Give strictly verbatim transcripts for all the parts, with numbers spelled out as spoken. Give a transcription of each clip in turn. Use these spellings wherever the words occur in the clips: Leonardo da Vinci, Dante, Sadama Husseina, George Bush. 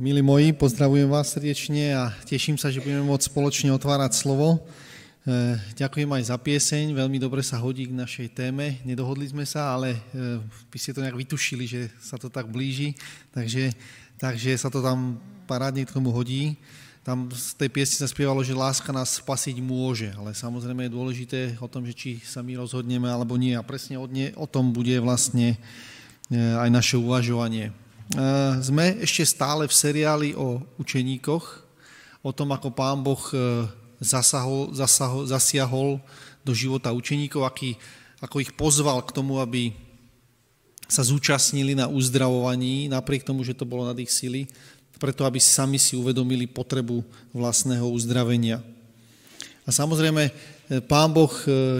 Milí moji, pozdravujem vás srdečne a teším sa, že budeme môcť spoločne otvárať slovo. Ďakujem aj za pieseň, veľmi dobre sa hodí k našej téme. Nedohodli sme sa, ale by ste to nejak vytušili, že sa to tak blíži, takže, takže sa to tam parádne k tomu hodí. Tam z tej piesne sa spievalo, že láska nás spasiť môže, ale samozrejme je dôležité o tom, že či sa my rozhodneme alebo nie. A presne o tom bude vlastne aj naše uvažovanie. Sme ešte stále v seriáli o učeníkoch, o tom, ako Pán Boh zasahol, zasahol, zasiahol do života učeníkov, aký, ako ich pozval k tomu, aby sa zúčastnili na uzdravovaní, napriek tomu, že to bolo nad ich sily, preto aby sami si uvedomili potrebu vlastného uzdravenia. A samozrejme, Pán Boh,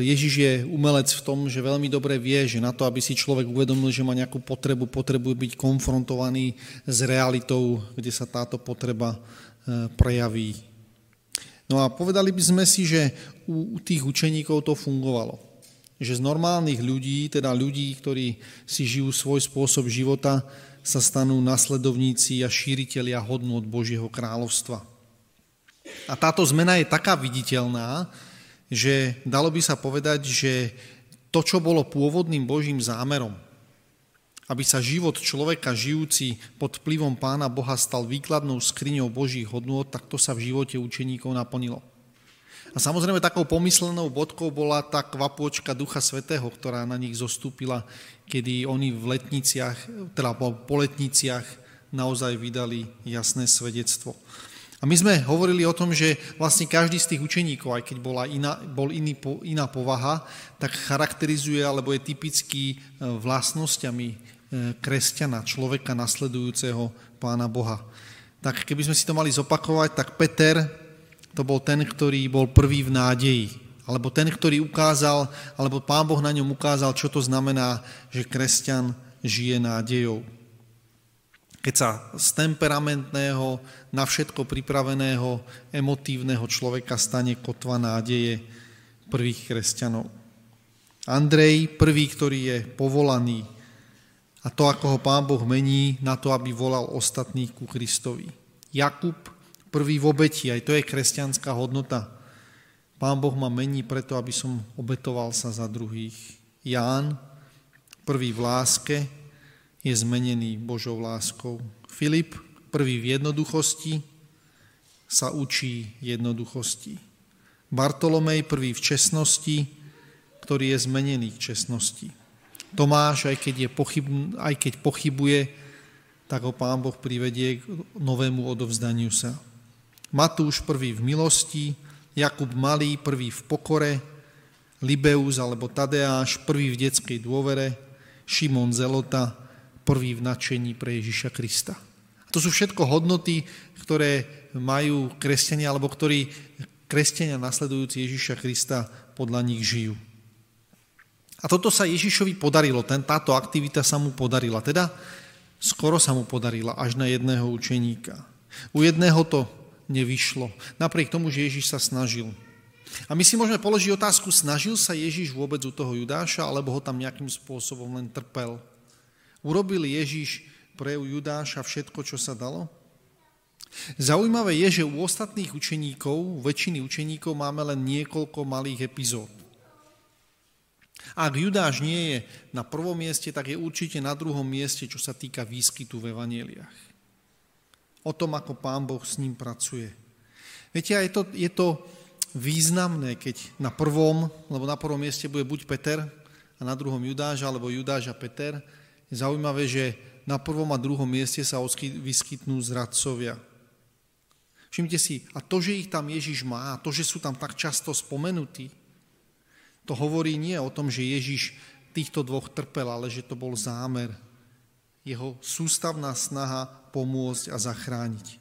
Ježiš je umelec v tom, že veľmi dobre vie, že na to, aby si človek uvedomil, že má nejakú potrebu, potrebuje byť konfrontovaný s realitou, kde sa táto potreba prejaví. No a povedali by sme si, že u tých učeníkov to fungovalo. Že z normálnych ľudí, teda ľudí, ktorí si žijú svoj spôsob života, sa stanú nasledovníci a šíritelia hodnôt Božieho kráľovstva. A táto zmena je taká viditeľná, že dalo by sa povedať, že to, čo bolo pôvodným Božím zámerom, aby sa život človeka žijúci pod vplyvom Pána Boha stal výkladnou skriňou Božích hodnôt, tak to sa v živote učeníkov naplnilo. A samozrejme takou pomyslenou bodkou bola tá kvapôčka Ducha Svätého, ktorá na nich zostúpila, kedy oni v letniciach, teda po letniciach naozaj vydali jasné svedectvo. A my sme hovorili o tom, že vlastne každý z tých učeníkov, aj keď bola iná, bol iný, iná povaha, tak charakterizuje alebo je typický vlastnosťami kresťana, človeka nasledujúceho Pána Boha. Tak keby sme si to mali zopakovať, tak Peter to bol ten, ktorý bol prvý v nádeji, alebo ten, ktorý ukázal, alebo Pán Boh na ňom ukázal, čo to znamená, že kresťan žije nádejou. Keď sa z temperamentného, na všetko pripraveného, emotívneho človeka stane kotva nádeje prvých kresťanov. Andrej, prvý, ktorý je povolaný, a to, ako ho Pán Boh mení na to, aby volal ostatných ku Kristovi. Jakub, prvý v obeti, aj to je kresťanská hodnota. Pán Boh ma mení preto, aby som obetoval sa za druhých. Ján, prvý v láske, je zmenený Božou láskou. Filip, prvý v jednoduchosti, sa učí jednoduchosti. Bartolomej, prvý v čestnosti, ktorý je zmenený k čestnosti. Tomáš, aj keď, je pochyb, aj keď pochybuje, tak ho Pán Boh privedie k novému odovzdaniu sa. Matúš, prvý v milosti, Jakub Malý, prvý v pokore, Libeus alebo Tadeáš, prvý v detskej dôvere, Šimon Zelota, prvý v nadšení pre Ježiša Krista. A to sú všetko hodnoty, ktoré majú kresťania, alebo ktorí kresťania nasledujúci Ježiša Krista podľa nich žijú. A toto sa Ježišovi podarilo, ten, táto aktivita sa mu podarila, teda skoro sa mu podarila, až na jedného učeníka. U jedného to nevyšlo, napriek tomu, že Ježiš sa snažil. A my si môžeme položiť otázku, snažil sa Ježiš vôbec u toho Judáša, alebo ho tam nejakým spôsobom len trpel? Urobil Ježiš pre Judáša všetko, čo sa dalo? Zaujímavé je, že u ostatných učeníkov, u väčšiny učeníkov máme len niekoľko malých epizód. Ak Judáš nie je na prvom mieste, tak je určite na druhom mieste, čo sa týka výskytu v evanjeliách. O tom, ako Pán Boh s ním pracuje. Viete, je to, je to významné, keď na prvom, lebo na prvom mieste bude buď Peter a na druhom Judáš, alebo Judáš a Peter. Zaujímavé, že na prvom a druhom mieste sa vyskytnú zradcovia. Všimte si, a to, že ich tam Ježiš má, a to, že sú tam tak často spomenutí, to hovorí nie o tom, že Ježiš týchto dvoch trpel, ale že to bol zámer, jeho sústavná snaha pomôcť a zachrániť.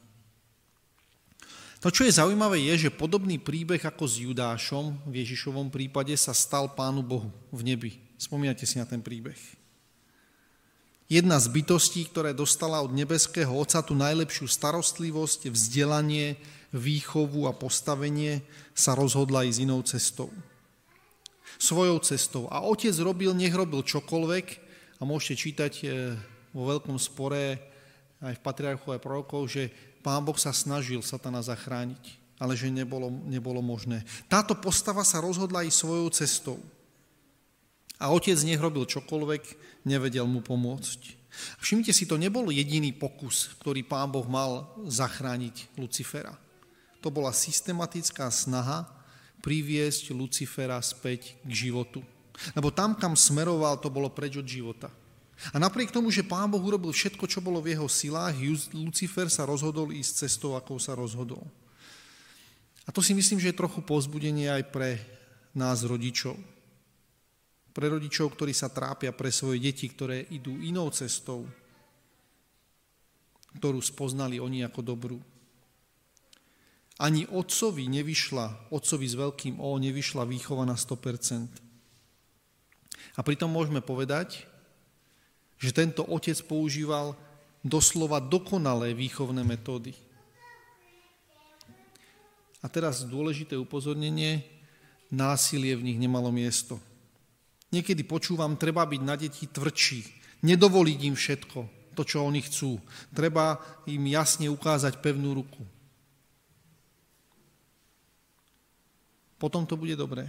To, čo je zaujímavé, je, že podobný príbeh ako s Judášom v Ježišovom prípade sa stal Pánu Bohu v nebi. Spomínate si na ten príbeh. Jedna z bytostí, ktorá dostala od nebeského Otca tú najlepšiu starostlivosť, vzdelanie, výchovu a postavenie, sa rozhodla ísť inou cestou. Svojou cestou. A Otec robil, nech robil čokoľvek, a môžete čítať vo veľkom spore aj v patriarchov a prorokov, že Pán Boh sa snažil Satana zachrániť, ale že nebolo, nebolo možné. Táto postava sa rozhodla i svojou cestou. A otec nech robil čokoľvek, nevedel mu pomôcť. Všimnite si, to nebol jediný pokus, ktorý Pán Boh mal zachrániť Lucifera. To bola systematická snaha priviesť Lucifera späť k životu. Lebo tam, kam smeroval, to bolo preč od života. A napriek tomu, že Pán Boh urobil všetko, čo bolo v jeho silách, Lucifer sa rozhodol ísť cestou, akou sa rozhodol. A to si myslím, že je trochu povzbudenie aj pre nás rodičov. Pre rodičov, ktorí sa trápia pre svoje deti, ktoré idú inou cestou, ktorú spoznali oni ako dobrú. Ani otcovi nevyšla, otcovi s veľkým O, nevyšla výchova na sto percent. A pritom môžeme povedať, že tento otec používal doslova dokonalé výchovné metódy. A teraz dôležité upozornenie, násilie v nich nemalo miesto. Niekedy počúvam, treba byť na deti tvrdší, nedovoliť im všetko, to, čo oni chcú. Treba im jasne ukázať pevnú ruku. Potom to bude dobré.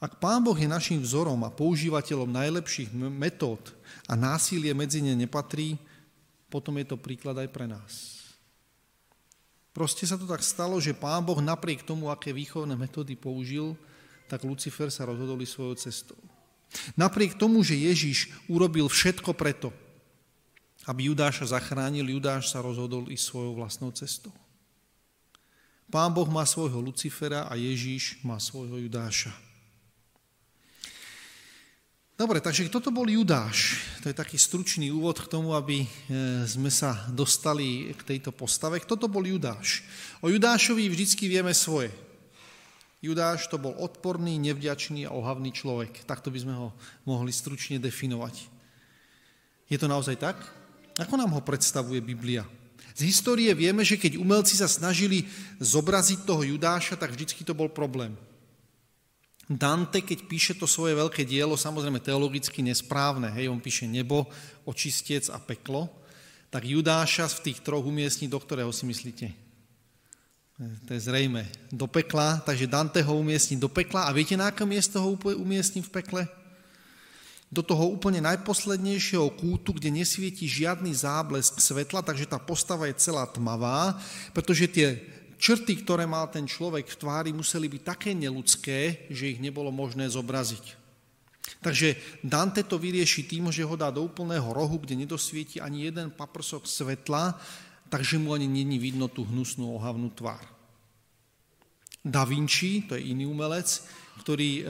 Ak Pán Boh je našim vzorom a používateľom najlepších metód a násilie medzi ne nepatrí, potom je to príklad aj pre nás. Proste sa to tak stalo, že Pán Boh napriek tomu, aké výchovné metódy použil, tak Lucifer sa rozhodol svojou cestou. Napriek tomu, že Ježiš urobil všetko preto, aby Judáša zachránil, Judáš sa rozhodol ísť svojou vlastnou cestou. Pán Boh má svojho Lucifera a Ježiš má svojho Judáša. Dobre, takže kto to bol Judáš? To je taký stručný úvod k tomu, aby sme sa dostali k tejto postave. Kto to bol Judáš? O Judášovi vždycky vieme svoje. Judáš to bol odporný, nevďačný a ohavný človek. Takto by sme ho mohli stručne definovať. Je to naozaj tak? Ako nám ho predstavuje Biblia? Z histórie vieme, že keď umelci sa snažili zobraziť toho Judáša, tak vždycky to bol problém. Dante, keď píše to svoje veľké dielo, samozrejme teologicky nesprávne, hej, on píše nebo, očistec a peklo, tak Judáša v tých troch umiestní, do ktorého si myslíte? To je zrejme, do pekla, takže Dante ho umiestni do pekla a viete, na aké miesto ho umiestni v pekle? Do toho úplne najposlednejšieho kútu, kde nesvieti žiadny záblesk svetla, takže tá postava je celá tmavá, pretože tie črty, ktoré mal ten človek v tvári, museli byť také neľudské, že ich nebolo možné zobraziť. Takže Dante to vyrieši tým, že ho dá do úplného rohu, kde nedosvieti ani jeden paprsok svetla, takže mu ani není vidno tú hnusnú, ohavnú tvár. Da Vinci, to je iný umelec, ktorý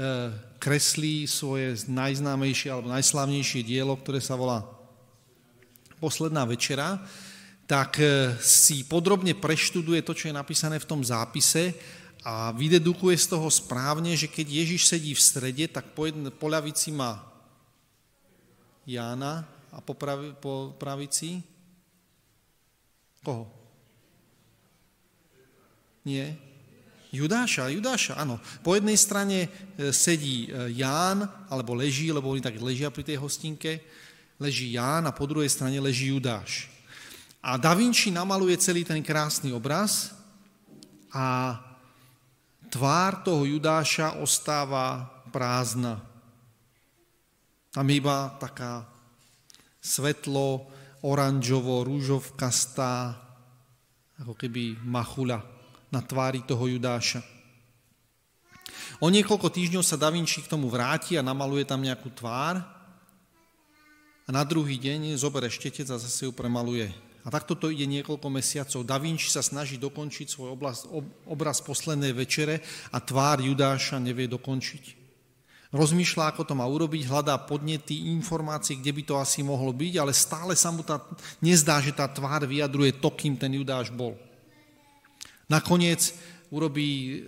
kreslí svoje najznámejšie alebo najslavnejšie dielo, ktoré sa volá Posledná večera, tak si podrobne preštuduje to, čo je napísané v tom zápise a vydedukuje z toho správne, že keď Ježiš sedí v strede, tak po, jedne, po ľavici má Jána a po, pravi, po pravici koho? Nie. Judáša, Judáša, áno. Po jednej strane sedí Ján, alebo leží, lebo oni tak ležia pri tej hostinke, leží Ján a po druhej strane leží Judáš. A Da Vinci namaluje celý ten krásny obraz a tvár toho Judáša ostáva prázdna. Tam iba taká svetlo, oranžovo, rúžovkastá, ako keby machuľa na tvári toho Judáša. O niekoľko týždňov sa Da Vinci k tomu vráti a namaluje tam nejakú tvár a na druhý deň zobere štetec a zase ju premaluje. A takto to ide niekoľko mesiacov. Da Vinci sa snaží dokončiť svoj obraz, ob, obraz Poslednej večere a tvár Judáša nevie dokončiť. Rozmýšľa, ako to má urobiť, hľadá podnety, informácie, kde by to asi mohlo byť, ale stále sa mu tá, nezdá, že tá tvár vyjadruje to, kým ten Judáš bol. Nakoniec urobí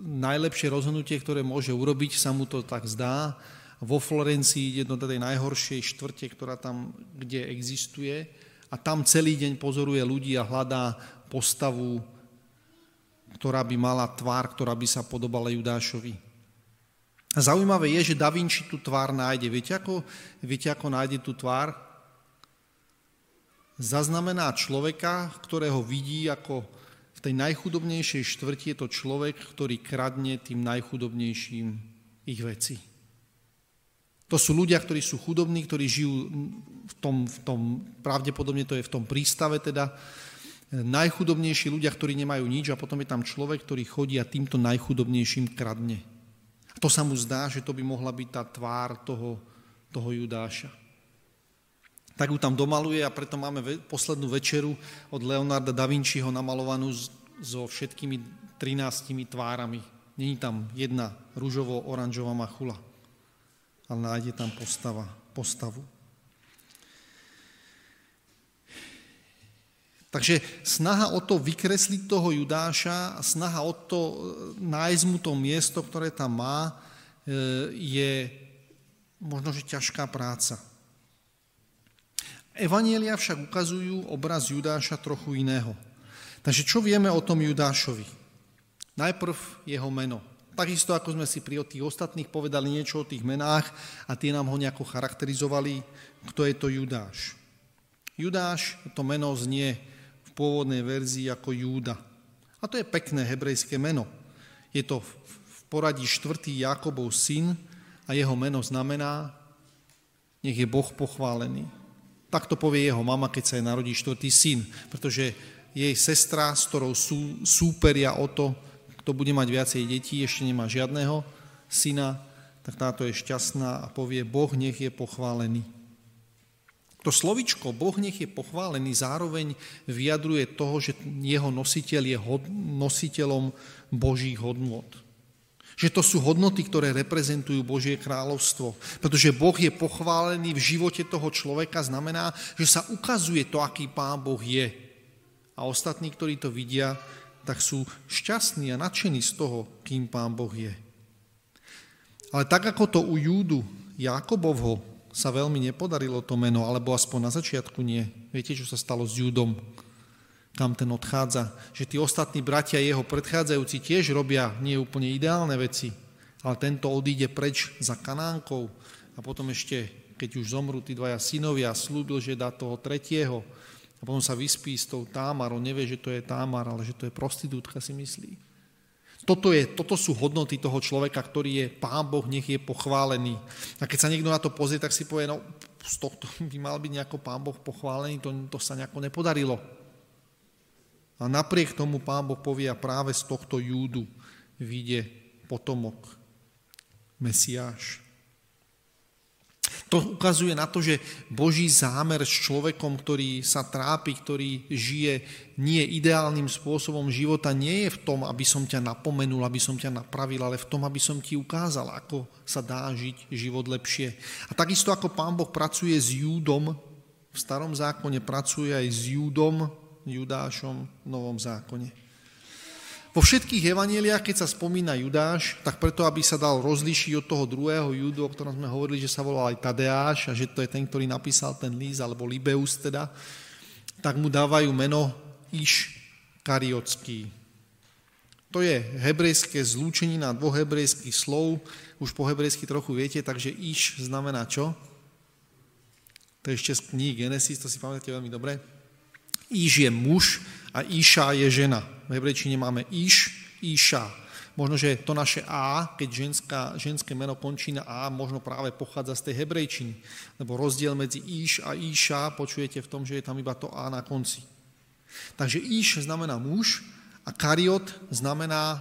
najlepšie rozhodnutie, ktoré môže urobiť, sa mu to tak zdá. Vo Florencii ide do tej najhoršej štvrte, ktorá tam, kde existuje, a tam celý deň pozoruje ľudí a hľadá postavu, ktorá by mala tvár, ktorá by sa podobala Judášovi. A zaujímavé je, že Da Vinci tú tvár nájde. Viete ako, viete, ako nájde tú tvár? zaznamená človeka, ktorého vidí ako v tej najchudobnejšej štvrti, je to človek, ktorý kradne tým najchudobnejším ich veci. To sú ľudia, ktorí sú chudobní, ktorí žijú v tom, v tom pravdepodobne to je v tom prístave, teda najchudobnejší ľudia, ktorí nemajú nič, a potom je tam človek, ktorý chodí a týmto najchudobnejším kradne. A to sa mu zdá, že to by mohla byť tá tvár toho, toho Judáša. Tak ju tam domaluje a preto máme poslednú večeru od Leonarda da Vinciho namalovanú so všetkými trinástimi tvárami. Není tam jedna ružovo-oranžová machula, ale nájde tam postava, postavu. Takže snaha o to vykresliť toho Judáša a snaha o to nájsť mu to miesto, ktoré tam má, je možno, že ťažká práca. Evanjelia však ukazujú obraz Judáša trochu iného. Takže čo vieme o tom Judášovi? Najprv jeho meno. Takisto, ako sme si pri tých ostatných povedali niečo o tých menách a tie nám ho nejako charakterizovali, kto je to Judáš. Judáš, to meno znie v pôvodnej verzii ako Júda. A to je pekné hebrejské meno. Je to v poradí štvrtý Jákobov syn a jeho meno znamená, nech je Boh pochválený. Tak to povie jeho mama, keď sa jej narodí štvrtý syn, pretože jej sestra, s ktorou sú, súperia o to, kto bude mať viacej detí, ešte nemá žiadného syna, tak táto je šťastná a povie, Boh nech je pochválený. To slovičko, Boh nech je pochválený, zároveň vyjadruje toho, že jeho nositeľ je hod, nositeľom Božích hodnôt. Že to sú hodnoty, ktoré reprezentujú Božie kráľovstvo. Pretože Boh je pochválený v živote toho človeka, znamená, že sa ukazuje to, aký Pán Boh je. A ostatní, ktorí to vidia, tak sú šťastní a nadšení z toho, kým Pán Boh je. Ale tak, ako to u Júdu Jákobovho sa veľmi nepodarilo to meno, alebo aspoň na začiatku nie. Viete, čo sa stalo s Júdom? Kam ten odchádza? Že tí ostatní bratia jeho predchádzajúci tiež robia nie úplne ideálne veci, ale tento odíde preč za Kanánkou a potom ešte, keď už zomrú tí dvaja synovia, slúbil, že dá toho tretieho. A potom sa vyspí s tou Támar, on nevie, že to je Támar, ale že to je prostitútka, si myslí. Toto, je, toto sú hodnoty toho človeka, ktorý je Pán Boh, nech je pochválený. A keď sa niekto na to pozrie, tak si povie, no z tohto by mal byť nejako Pán Boh pochválený, to, to sa nejako nepodarilo. A napriek tomu Pán Boh povie, a práve z tohto Júdu vyjde potomok, Mesiáš. To ukazuje na to, že Boží zámer s človekom, ktorý sa trápi, ktorý žije nie ideálnym spôsobom života, nie je v tom, aby som ťa napomenul, aby som ťa napravil, ale v tom, aby som ti ukázal, ako sa dá žiť život lepšie. A takisto ako Pán Boh pracuje s Júdom, v starom zákone pracuje aj s Júdom, Judášom v novom zákone. Vo všetkých evanjeliách, keď sa spomína Judáš, tak preto, aby sa dal rozlíšiť od toho druhého Júdu, o ktorom sme hovorili, že sa volal aj Tadeáš a že to je ten, ktorý napísal ten líst, alebo Libeus teda, tak mu dávajú meno Iškariotský. To je hebrejské zlúčenina dvoch hebrejských slov, už po hebrejsky trochu viete, takže Iš znamená čo? To je ešte z knihy Genesis, to si pamätáte veľmi dobre. Iš je muž a Iša je žena. V hebrejčine máme Iš, Iša. Možno, že to naše A, keď ženská, ženské meno končí na A, možno práve pochádza z tej hebrejčiny. Lebo rozdiel medzi Iš a Iša počujete v tom, že je tam iba to A na konci. Takže Iš znamená muž a Kariot znamená,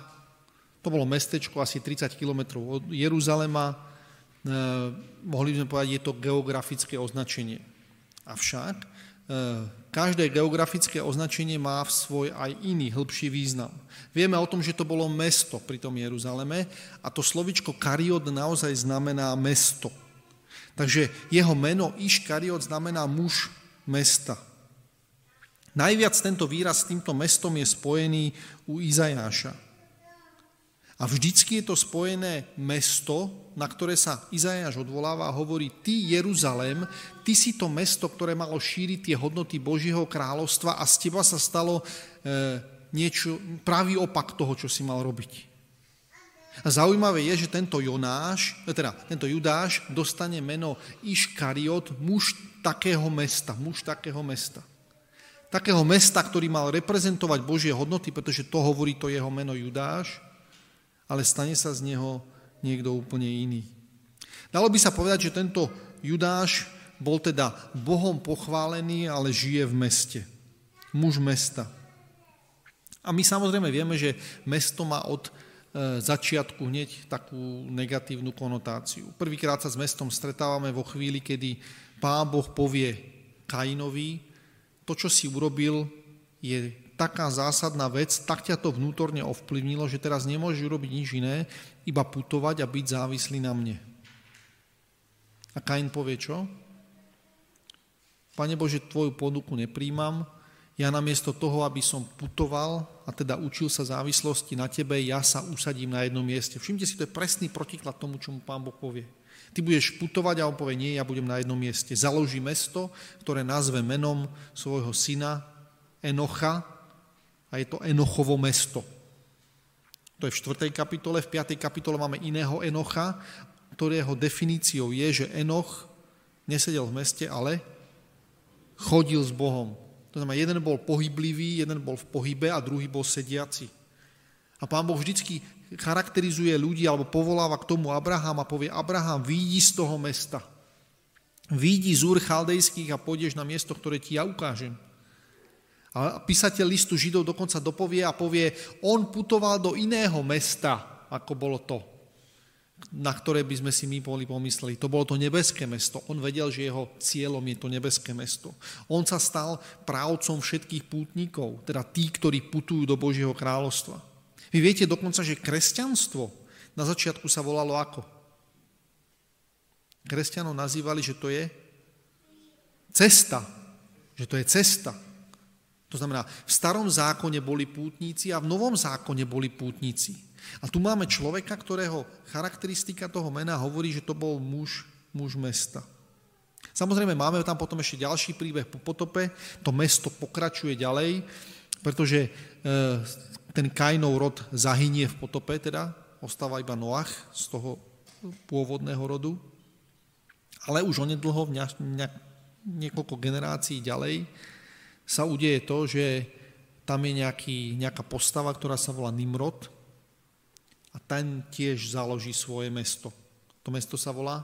to bolo mestečko asi tridsať kilometrov od Jeruzalema, eh, mohli by sme povedať, je to geografické označenie. Avšak eh, každé geografické označenie má v svoj aj iný, hĺbší význam. Vieme o tom, že to bolo mesto pri tom Jeruzaleme a to slovičko Kariot naozaj znamená mesto. Takže jeho meno Iškariot znamená muž mesta. Najviac tento výraz s týmto mestom je spojený u Izajáša. A vždycky je to spojené mesto, na ktoré sa Izajáš odvoláva a hovorí, ty Jeruzalém, ty si to mesto, ktoré malo šíriť tie hodnoty Božieho kráľovstva a z teba sa stalo e, niečo, pravý opak toho, čo si mal robiť. A zaujímavé je, že tento Jonáš, teda tento Judáš dostane meno Iškariot, muž takého mesta, muž takého mesta. takého mesta, ktorý mal reprezentovať Božie hodnoty, pretože to hovorí to jeho meno Judáš, ale stane sa z neho niekto úplne iný. Dalo by sa povedať, že tento Judáš bol teda Bohom pochválený, ale žije v meste. Muž mesta. A my samozrejme vieme, že mesto má od začiatku hneď takú negatívnu konotáciu. Prvýkrát sa s mestom stretávame vo chvíli, kedy Pán Boh povie Kainovi, to, čo si urobil, je taká zásadná vec, tak ťa to vnútorne ovplyvnilo, že teraz nemôžeš urobiť nič iné, iba putovať a byť závislý na mne. A Kain povie čo? Pane Bože, tvoju ponuku nepríjmam, ja namiesto toho, aby som putoval a teda učil sa závislosti na tebe, ja sa usadím na jednom mieste. Všimte si, to je presný protiklad tomu, čo mu Pán Boh povie. Ty budeš putovať a on povie, nie, ja budem na jednom mieste. Založí mesto, ktoré nazve menom svojho syna Enocha a je to Enochovo mesto. To je v štvrtej kapitole, v piatej kapitole máme iného Enocha, ktorého definíciou je, že Enoch nesedel v meste, ale chodil s Bohom. To znamená, jeden bol pohyblivý, jeden bol v pohybe a druhý bol sediaci. A Pán Boh vždycky charakterizuje ľudí alebo povoláva k tomu Abraham a povie, Abraham, vyjdi z toho mesta. Vyjdi z Úr Chaldejských a pôjdeš na miesto, ktoré ti ja ukážem. A písateľ listu Židov dokonca dopovie a povie, on putoval do iného mesta, ako bolo to, na ktoré by sme si my boli pomysleli. To bolo to nebeské mesto. On vedel, že jeho cieľom je to nebeské mesto. On sa stal právcom všetkých pútnikov, teda tí, ktorí putujú do Božieho kráľovstva. Vy viete dokonca, že kresťanstvo na začiatku sa volalo ako? Kresťanov nazývali, že to je cesta. Že to je cesta. To znamená, v starom zákone boli pútnici a v novom zákone boli pútnici. A tu máme človeka, ktorého charakteristika toho mena hovorí, že to bol muž, muž mesta. Samozrejme, máme tam potom ešte ďalší príbeh po potope, to mesto pokračuje ďalej, pretože e, ten Kainov rod zahynie v potope, teda ostáva iba Noach z toho pôvodného rodu, ale už onedlho, v ne, ne, niekoľko generácií ďalej, sa udeje to, že tam je nejaký, nejaká postava, ktorá sa volá Nimrod, a ten tiež založí svoje mesto. To mesto sa volá?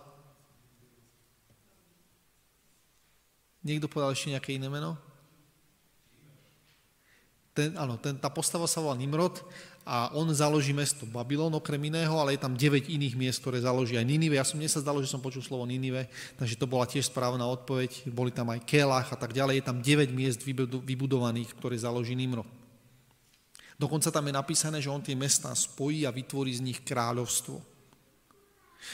Niekto povedal ešte nejaké iné meno? Ten, áno, ten, tá postava sa volá Nimrod a on založí mesto Babylon, okrem iného, ale je tam deväť iných miest, ktoré založí aj Ninive. Ja som mne sa zdalo, že som počul slovo Ninive, takže to bola tiež správna odpoveď. Boli tam aj Kelach a tak ďalej. Je tam deväť miest vybudovaných, ktoré založí Nimrod. Dokonca tam je napísané, že on tie mestá spojí a vytvorí z nich kráľovstvo.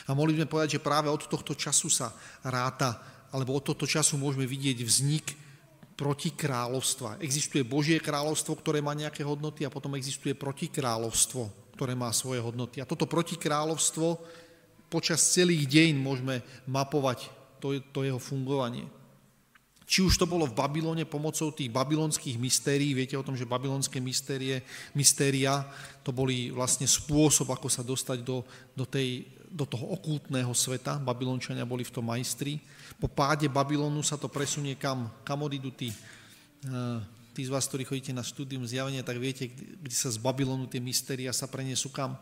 A mohli by sme povedať, že práve od tohto času sa ráta, alebo od tohto času môžeme vidieť vznik protikráľovstva. Existuje Božie kráľovstvo, ktoré má nejaké hodnoty a potom existuje protikráľovstvo, ktoré má svoje hodnoty. A toto protikráľovstvo počas celých dejín môžeme mapovať to, to jeho fungovanie. Či už to bolo v Babylone pomocou tých babylonských mystérií, viete o tom, že babylonské mystérie, mystéria, to boli vlastne spôsob, ako sa dostať do, do, tej, do toho okultného sveta. Babylončania boli v tom majstri. Po páde Babylonu sa to presunie kam, kam odídu tí, tí z vás, ktorí chodíte na štúdium zjavenia, tak viete, kde sa z Babylonu tie mystéria sa prenesú kam?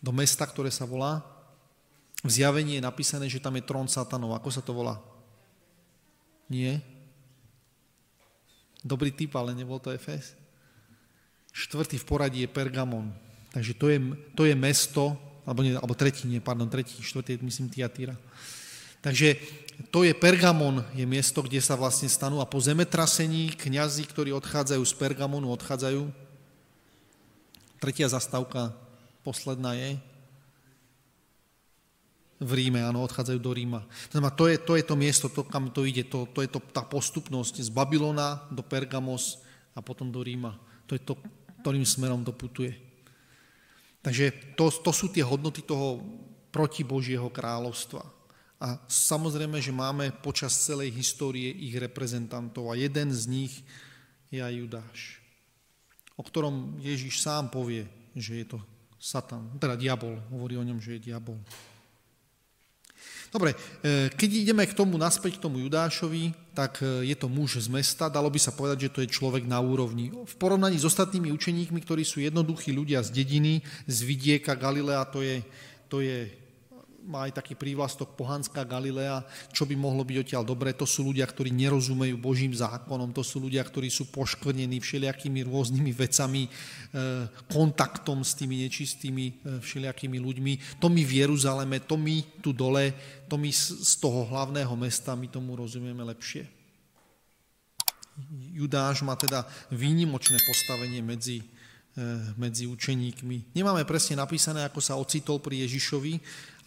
Do mesta, ktoré sa volá. V zjavení je napísané, že tam je trón Satanov. Ako sa to volá? Nie. Dobrý typ, ale nebol to Efes. Štvrtý v poradí je Pergamon. Takže to je, to je mesto, alebo, nie, alebo tretí, nie, pardon, tretí, štvrtý, myslím, Tiatira. Takže to je Pergamon, je miesto, kde sa vlastne stanú. A po zemetrasení kňazi, ktorí odchádzajú z Pergamonu, odchádzajú. Tretia zastávka, posledná je v Ríme, áno, odchádzajú do Ríma. To je to, je to miesto, to, kam to ide, to, to je to, tá postupnosť z Babylona do Pergamos a potom do Ríma. To je to, ktorým smerom to putuje. Takže to, to sú tie hodnoty toho protibožieho kráľovstva. A samozrejme, že máme počas celej histórie ich reprezentantov a jeden z nich je aj Judáš, o ktorom Ježiš sám povie, že je to Satan, teda diabol, hovorí o ňom, že je diabol. Dobre, keď ideme k tomu naspäť, k tomu Judášovi, tak je to muž z mesta, dalo by sa povedať, že to je človek na úrovni. V porovnaní s ostatnými učeníkmi, ktorí sú jednoduchí ľudia z dediny, z vidieka Galilea, to je, to je, má aj taký prívlastok pohanská Galilea, čo by mohlo byť odtiaľ dobre, to sú ľudia, ktorí nerozumejú Božím zákonom, to sú ľudia, ktorí sú poškvrnení všelijakými rôznymi vecami, kontaktom s tými nečistými všelijakými ľuďmi. To my v Jeruzaleme, to my tu dole, to my z toho hlavného mesta, my tomu rozumieme lepšie. Judáš má teda výnimočné postavenie medzi, medzi učeníkmi. Nemáme presne napísané, ako sa ocitol pri Ježišovi,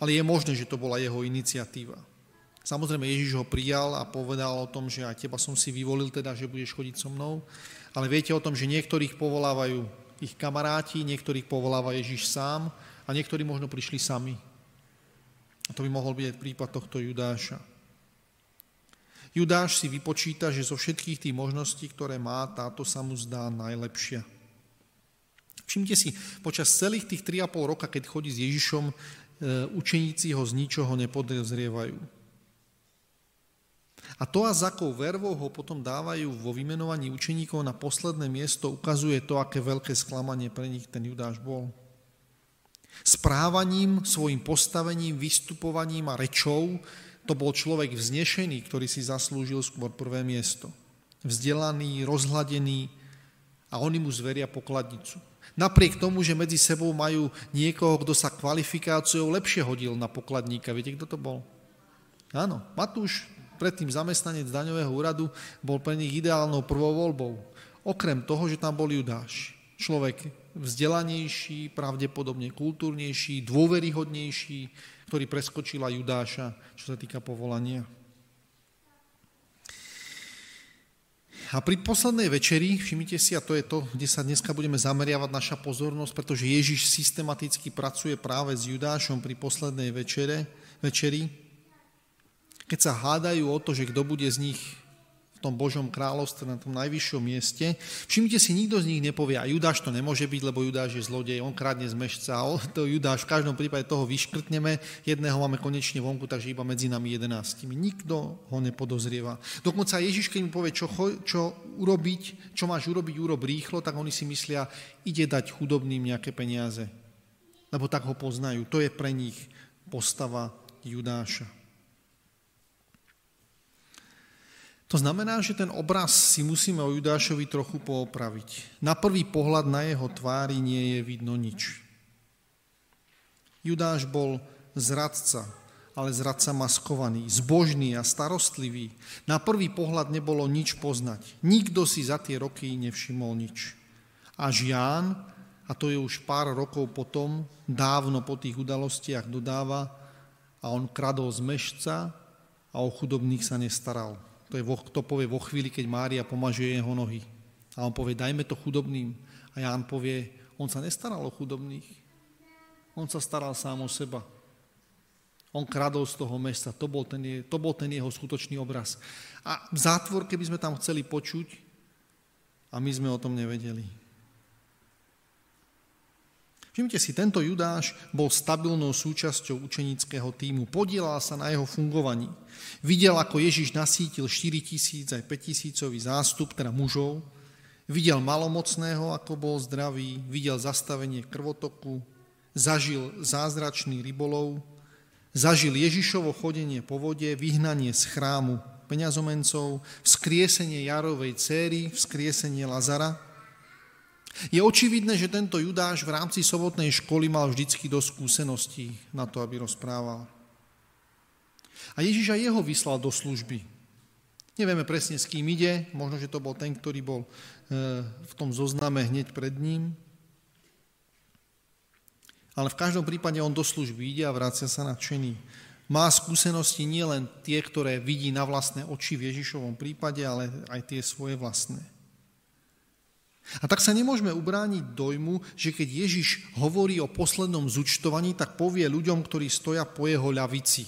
ale je možné, že to bola jeho iniciatíva. Samozrejme, Ježiš ho prijal a povedal o tom, že aj teba som si vyvolil, teda, že budeš chodiť so mnou. Ale viete o tom, že niektorých povolávajú ich kamaráti, niektorých povoláva Ježiš sám a niektorí možno prišli sami. A to by mohol byť prípad tohto Judáša. Judáš si vypočíta, že zo všetkých tých možností, ktoré má, táto sa mu zdá najlepšia. Všimte si, počas celých tých tri a pol roka, keď chodí s Ježišom, učeníci ho z ničoho nepodozrievajú. A to, a za akou vervou ho potom dávajú vo vymenovaní učeníkov na posledné miesto, ukazuje to, aké veľké sklamanie pre nich ten Judáš bol. Správaním, svojim postavením, vystupovaním a rečou to bol človek vznešený, ktorý si zaslúžil skôr prvé miesto. Vzdelaný, rozhladený a oni mu zveria pokladnicu. Napriek tomu, že medzi sebou majú niekoho, kto sa kvalifikáciou lepšie hodil na pokladníka. Viete, kto to bol? Áno, Matúš, predtým zamestnanec daňového úradu, bol pre nich ideálnou prvou voľbou. Okrem toho, že tam bol Judáš, človek vzdelanejší, pravdepodobne kultúrnejší, dôveryhodnejší, ktorý preskočil aj Judáša, čo sa týka povolania. A pri poslednej večeri, všimnite si, a to je to, kde sa dneska budeme zameriavať naša pozornosť, pretože Ježiš systematicky pracuje práve s Judášom pri poslednej večere, večeri, keď sa hádajú o to, že kto bude z nich v tom Božom kráľovstve, na tom najvyššom mieste. Všimnite si, nikto z nich nepovie, a Judáš to nemôže byť, lebo Judáš je zlodej, on kradne z mešca, to Judáš, v každom prípade toho vyškrtneme, jedného máme konečne vonku, takže iba medzi nami jedenáctimi. Nikto ho nepodozrieva. Dokonca Ježiš, keď mu povie, čo, čo urobiť, čo máš urobiť, urob rýchlo, tak oni si myslia, ide dať chudobným nejaké peniaze, lebo tak ho poznajú. To je pre nich postava Judáša. To znamená, že ten obraz si musíme o Judášovi trochu poopraviť. Na prvý pohľad na jeho tvári nie je vidno nič. Judáš bol zradca, ale zradca maskovaný, zbožný a starostlivý. Na prvý pohľad nebolo nič poznať. Nikto si za tie roky nevšimol nič. Až Ján, a to je už pár rokov potom, dávno po tých udalostiach dodáva, a on kradol z mešca a o chudobných sa nestaral. To je, kto povie vo chvíli, keď Mária pomažuje jeho nohy. A on povie, dajme to chudobným. A Ján povie, on sa nestaral o chudobných. On sa staral sám o seba. On kradol z toho mesta. To bol ten, to bol ten jeho skutočný obraz. A v zátvorke by sme tam chceli počuť a my sme o tom nevedeli. Všimte si, tento Judáš bol stabilnou súčasťou učeníckeho tímu. Podielal sa na jeho fungovaní. Videl, ako Ježiš nasítil štyritisíc aj päťtisícový zástup, teda mužov. Videl malomocného, ako bol zdravý. Videl zastavenie krvotoku. Zažil zázračný rybolov. Zažil Ježišovo chodenie po vode, vyhnanie z chrámu peňazomencov, vzkriesenie Járovej dcéry, vzkriesenie Lazara. Je očividné, že tento Judáš v rámci sobotnej školy mal vždycky dosť skúseností na to, aby rozprával. A Ježiš aj jeho vyslal do služby. Nevieme presne, s kým ide, možno, že to bol ten, ktorý bol v tom zozname hneď pred ním. Ale v každom prípade on do služby ide a vracia sa nadšený. Má skúsenosti nielen tie, ktoré vidí na vlastné oči v Ježišovom prípade, ale aj tie svoje vlastné. A tak sa nemôžeme ubrániť dojmu, že keď Ježiš hovorí o poslednom zúčtovaní, tak povie ľuďom, ktorí stoja po jeho ľavici.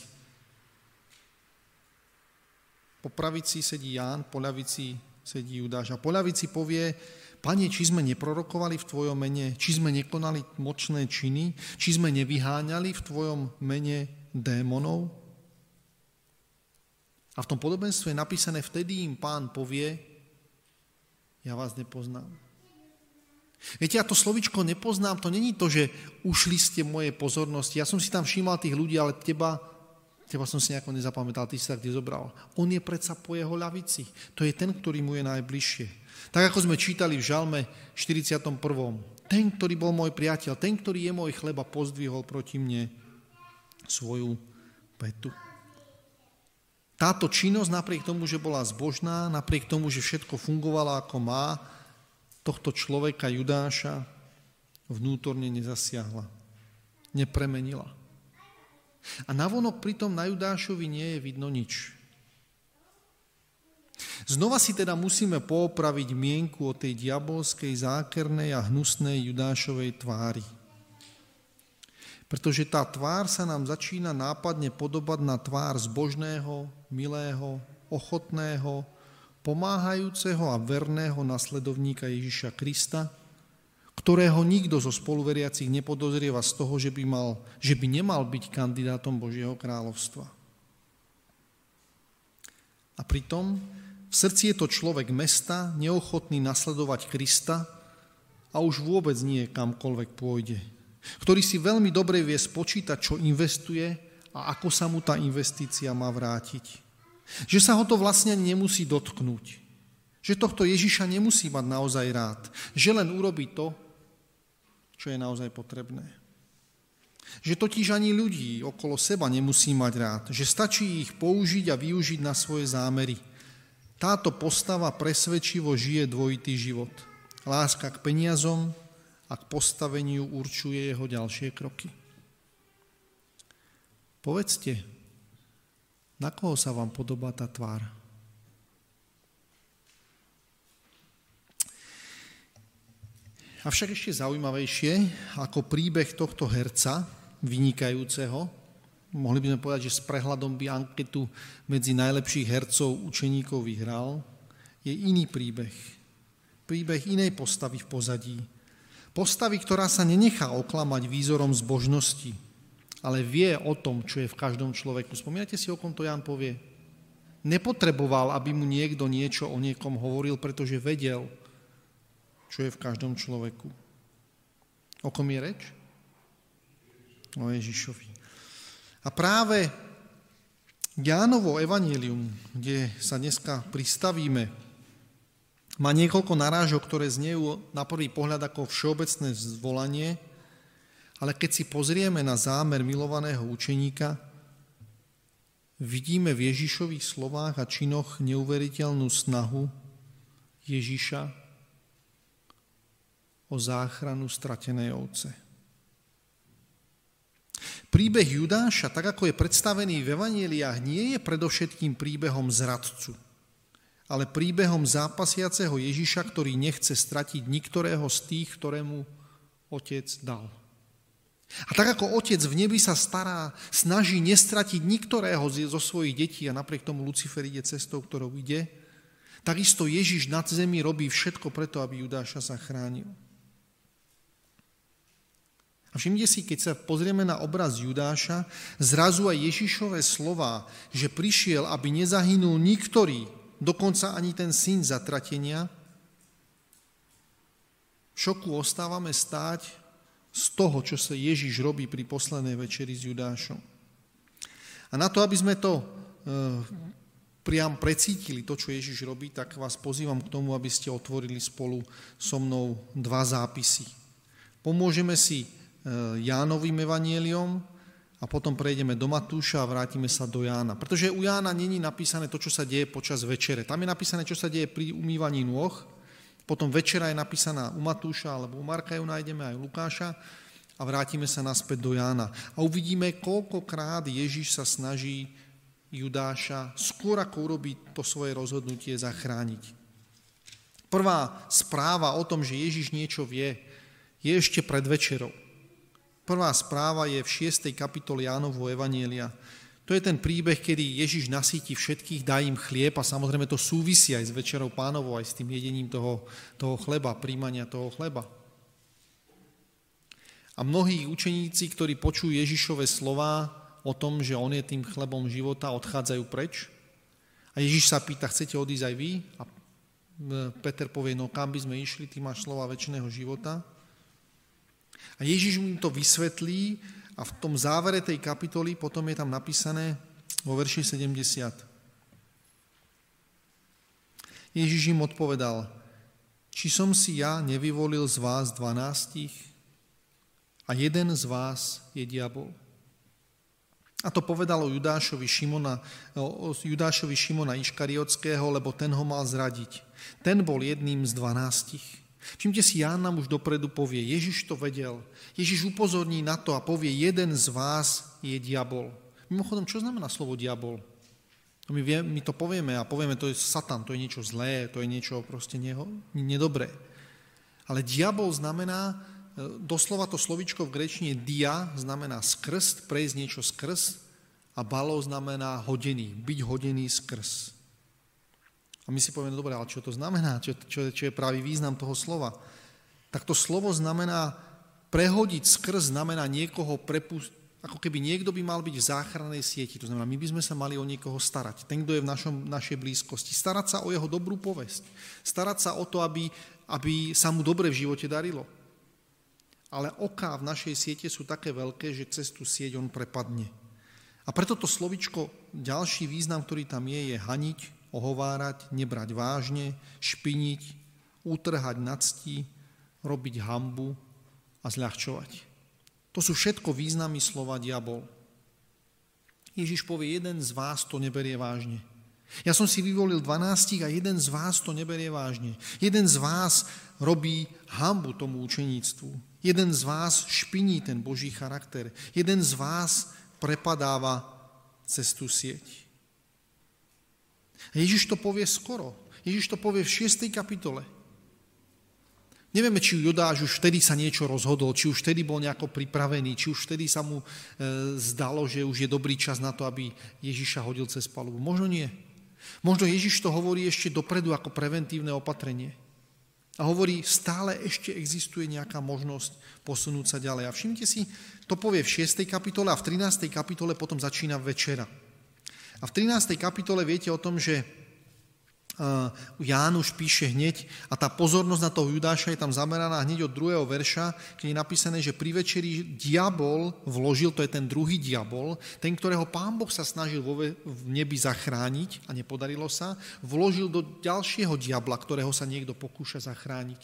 Po pravici sedí Ján, po ľavici sedí Judáš. A po ľavici povie, Pane, či sme neprorokovali v tvojom mene, či sme nekonali mocné činy, či sme nevyháňali v tvojom mene démonov. A v tom podobenstve je napísané, vtedy im Pán povie, ja vás nepoznám. Viete, ja to slovičko nepoznám, to není to, že ušli ste moje pozornosti. Ja som si tam všímal tých ľudí, ale teba, teba som si nejako nezapamätal, ty si sa kde zobral. On je predsa po jeho ľavici. To je ten, ktorý mu je najbližšie. Tak ako sme čítali v Žalme štyridsiatom prvom Ten, ktorý bol môj priateľ, ten, ktorý je môj chleba, pozdvihol proti mne svoju petu. Táto činnosť, napriek tomu, že bola zbožná, napriek tomu, že všetko fungovalo ako má, tohto človeka, Judáša, vnútorne nezasiahla, nepremenila. A navonok pritom na Judášovi nie je vidno nič. Znova si teda musíme poopraviť mienku o tej diabolskej, zákernej a hnusnej Judášovej tvári. Pretože tá tvár sa nám začína nápadne podobať na tvár zbožného, milého, ochotného, pomáhajúceho a verného nasledovníka Ježiša Krista, ktorého nikto zo spoluveriacich nepodozrieva z toho, že by, mal, že by nemal byť kandidátom Božieho kráľovstva. A pritom v srdci je to človek mesta, neochotný nasledovať Krista a už vôbec nie kamkoľvek pôjde, ktorý si veľmi dobre vie spočítať, čo investuje a ako sa mu tá investícia má vrátiť. Že sa ho to vlastne nemusí dotknúť. Že tohto Ježiša nemusí mať naozaj rád. Že len urobí to, čo je naozaj potrebné. Že totiž ani ľudí okolo seba nemusí mať rád. Že stačí ich použiť a využiť na svoje zámery. Táto postava presvedčivo žije dvojitý život. Láska k peniazom a k postaveniu určuje jeho ďalšie kroky. Povedzte, na koho sa vám podobá tá tvár? Avšak ešte zaujímavejšie, ako príbeh tohto herca, vynikajúceho, mohli by sme povedať, že s prehľadom by anketu medzi najlepších hercov učeníkov vyhral, je iný príbeh. Príbeh inej postavy v pozadí. Postavy, ktorá sa nenechá oklamať výzorom zbožnosti, ale vie o tom, čo je v každom človeku. Spomínate si, o kom to Ján povie? Nepotreboval, aby mu niekto niečo o niekom hovoril, pretože vedel, čo je v každom človeku. O kom je reč? O Ježišovi. A práve Jánovo evanjelium, kde sa dneska pristavíme, má niekoľko narážok, ktoré znejú na prvý pohľad ako všeobecné zvolanie, ale keď si pozrieme na zámer milovaného učeníka, vidíme v Ježišových slovách a činoch neuveriteľnú snahu Ježiša o záchranu stratenej ovce. Príbeh Judáša, tak ako je predstavený v evanjeliách, nie je predovšetkým príbehom zradcu, ale príbehom zápasiaceho Ježiša, ktorý nechce stratiť niktorého z tých, ktorému Otec dal. A tak ako Otec v nebi sa stará, snaží nestratiť niktorého zo svojich detí a napriek tomu Lucifer ide cestou, ktorou ide, takisto Ježiš nad zemi robí všetko preto, aby Judáša zachránil. A všimnite si, keď sa pozrieme na obraz Judáša, zrazu aj Ježišové slová, že prišiel, aby nezahynul niktorý, dokonca ani ten syn zatratenia. V šoku ostávame stáť z toho, čo sa Ježiš robí pri poslednej večeri s Judášom. A na to, aby sme to e, priam precítili, to, čo Ježiš robí, tak vás pozývam k tomu, aby ste otvorili spolu so mnou dva zápisy. Pomôžeme si e, Jánovým evanjeliom, a potom prejdeme do Matúša a vrátime sa do Jána. Pretože u Jána není napísané to, čo sa deje počas večere. Tam je napísané, čo sa deje pri umývaní nôh. Potom večera je napísaná u Matúša, alebo u Marka ju nájdeme aj u Lukáša. A vrátime sa naspäť do Jána. A uvidíme, koľkokrát Ježiš sa snaží Judáša skôr ako urobí to svoje rozhodnutie zachrániť. Prvá správa o tom, že Ježiš niečo vie, je ešte pred večerou. Prvá správa je v šiestej kapitole Jánovho evanjelia. To je ten príbeh, kedy Ježiš nasýti všetkých, dá im chlieb a samozrejme to súvisí aj s večerou Pánovou, aj s tým jedením toho, toho chleba, príjmania toho chleba. A mnohí učeníci, ktorí počujú Ježišove slová o tom, že on je tým chlebom života, odchádzajú preč A Ježiš sa pýta, chcete odísť aj vy? A Peter povie, no kam by sme išli, ty máš slova večného života. A Ježiš mu to vysvetlí a v tom závere tej kapitoly potom je tam napísané vo verši sedemdesiat. Ježiš im odpovedal, či som si ja nevyvolil z vás dvanástich a jeden z vás je diabol. A to povedalo Judášovi Šimona, Judášovi Šimona Iškariotského, lebo ten ho mal zradiť. Ten bol jedným z dvanástich. Všimte si, Ján nám už dopredu povie, Ježiš to vedel. Ježiš upozorní na to a povie, jeden z vás je diabol. Mimochodom, čo znamená slovo diabol? My, vie, my to povieme a povieme, to je satan, to je niečo zlé, to je niečo proste neho, nedobré. Ale diabol znamená, doslova to slovičko v gréčtine dia znamená skrst, prejsť niečo skrst a balo znamená hodený, byť hodený skrst. A my si povieme, dobre, ale čo to znamená? Čo, čo, čo je pravý význam toho slova? Tak to slovo znamená prehodiť skrst, znamená niekoho prepustiť, ako keby niekto by mal byť v záchrannej sieti. To znamená, my by sme sa mali o niekoho starať. Ten, kto je v našom, našej blízkosti. Starať sa o jeho dobrú povesť. Starať sa o to, aby, aby sa mu dobre v živote darilo. Ale oká v našej siete sú také veľké, že cez tú sieť on prepadne. A preto to slovičko, ďalší význam, ktorý tam je, je haniť, ohovárať, nebrať vážne, špiniť, utrhať na cti, robiť hanbu a zľahčovať. To sú všetko významy slova diabol. Ježiš povie, jeden z vás to neberie vážne. Ja som si vyvolil dvanástich a jeden z vás to neberie vážne. Jeden z vás robí hanbu tomu učeníctvu. Jeden z vás špiní ten Boží charakter. Jeden z vás prepadáva cez tú sieť. A Ježiš to povie skoro. Ježiš to povie v šiestej kapitole. Nevieme, či Judáš už vtedy sa niečo rozhodol, či už vtedy bol nejako pripravený, či už vtedy sa mu e, zdalo, že už je dobrý čas na to, aby Ježiša hodil cez palubu. Možno nie. Možno Ježiš to hovorí ešte dopredu ako preventívne opatrenie. A hovorí, stále ešte existuje nejaká možnosť posunúť sa ďalej. A všimte si, to povie v šiestej kapitole a v trinástej kapitole potom začína večera. A v trinástej kapitole viete o tom, že Ján už píše hneď a tá pozornosť na toho Judáša je tam zameraná hneď od druhého verša, kde je napísané, že pri večeri diabol vložil, to je ten druhý diabol, ten, ktorého Pán Boh sa snažil v nebi zachrániť a nepodarilo sa, vložil do ďalšieho diabla, ktorého sa niekto pokúša zachrániť.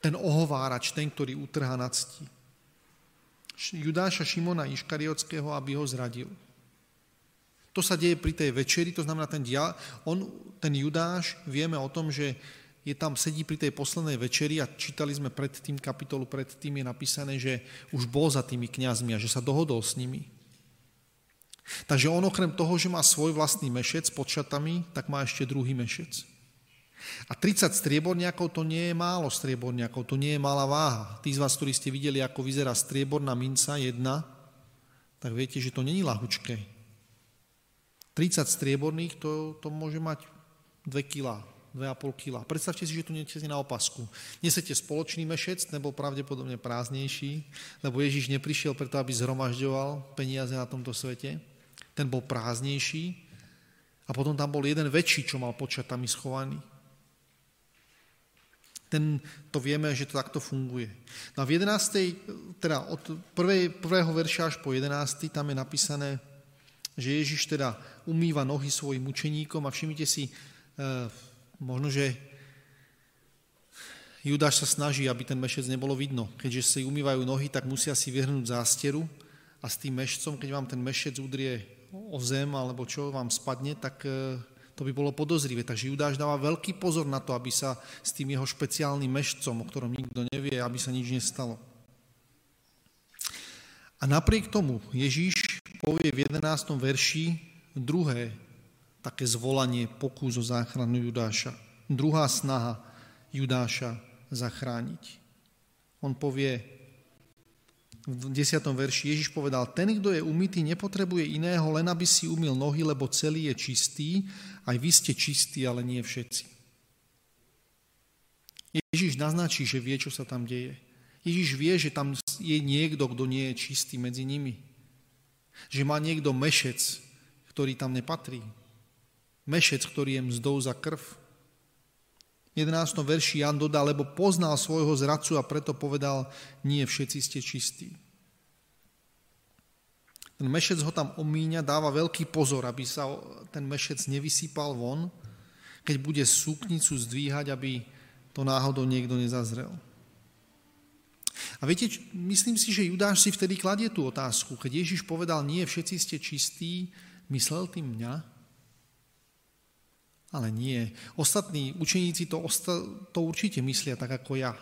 Ten ohovárač, ten, ktorý utrhá na cti. Judáša Šimona Iškariotského, aby ho zradil. To sa deje pri tej večeri, to znamená, ten, dia, on, ten Judáš, vieme o tom, že je tam sedí pri tej poslednej večeri a čítali sme predtým, kapitolu predtým je napísané, že už bol za tými kňazmi a že sa dohodol s nimi. Takže on okrem toho, že má svoj vlastný mešec pod šatami, tak má ešte druhý mešec. A tridsať strieborniakov, to nie je málo strieborniakov, to nie je malá váha. Tí z vás, ktorí ste videli, ako vyzerá strieborná minca jedna, tak viete, že to není ľahučké. tridsať strieborných, to, to môže mať dve kilá, dve a pol kilá. Predstavte si, že to nesiete na opasku. Nesete spoločný mešec, ten bol pravdepodobne prázdnejší, lebo Ježiš neprišiel preto, aby zhromažďoval peniaze na tomto svete. Ten bol prázdnejší a potom tam bol jeden väčší, čo mal pod šatami schovaný. Ten, to vieme, že to takto funguje. No a v jedenástej, teda od prvej, prvého verša až po jedenástej, tam je napísané, že Ježiš teda umýva nohy svojim učeníkom a všimnite si, e, možno, že Judáš sa snaží, aby ten mešec nebolo vidno. Keďže si umývajú nohy, tak musia si vyhrnúť zásteru a s tým mešcom, keď vám ten mešec udrie o zem alebo čo vám spadne, tak e, to by bolo podozrivé. Takže Judáš dáva veľký pozor na to, aby sa s tým jeho špeciálnym mešcom, o ktorom nikto nevie, aby sa nič nestalo. A napriek tomu Ježiš povie v jedenástom verši druhé také zvolanie pokus o záchranu Judáša. Druhá snaha Judáša zachrániť. On povie v desiatom verši, Ježiš povedal, ten, kto je umytý, nepotrebuje iného, len aby si umyl nohy, lebo celý je čistý, aj vy ste čistí, ale nie všetci. Ježiš naznačí, že vie, čo sa tam deje. Ježiš vie, že tam je niekto, kto nie je čistý medzi nimi. Že má niekto mešec, ktorý tam nepatrí. mešec, ktorý je mzdou za krv. V jedenástom verši Jan dodá, lebo poznal svojho zradcu a preto povedal, nie všetci ste čistí. Ten mešec ho tam omíňa, dáva veľký pozor, aby sa ten mešec nevysýpal von, keď bude suknicu zdvíhať, aby to náhodou niekto nezazrel. A viete, myslím si, že Judáš si vtedy kladie tú otázku. Keď Ježiš povedal, nie všetci ste čistí, myslel tým mňa? Ale nie. Ostatní učeníci to, to určite myslia tak ako ja.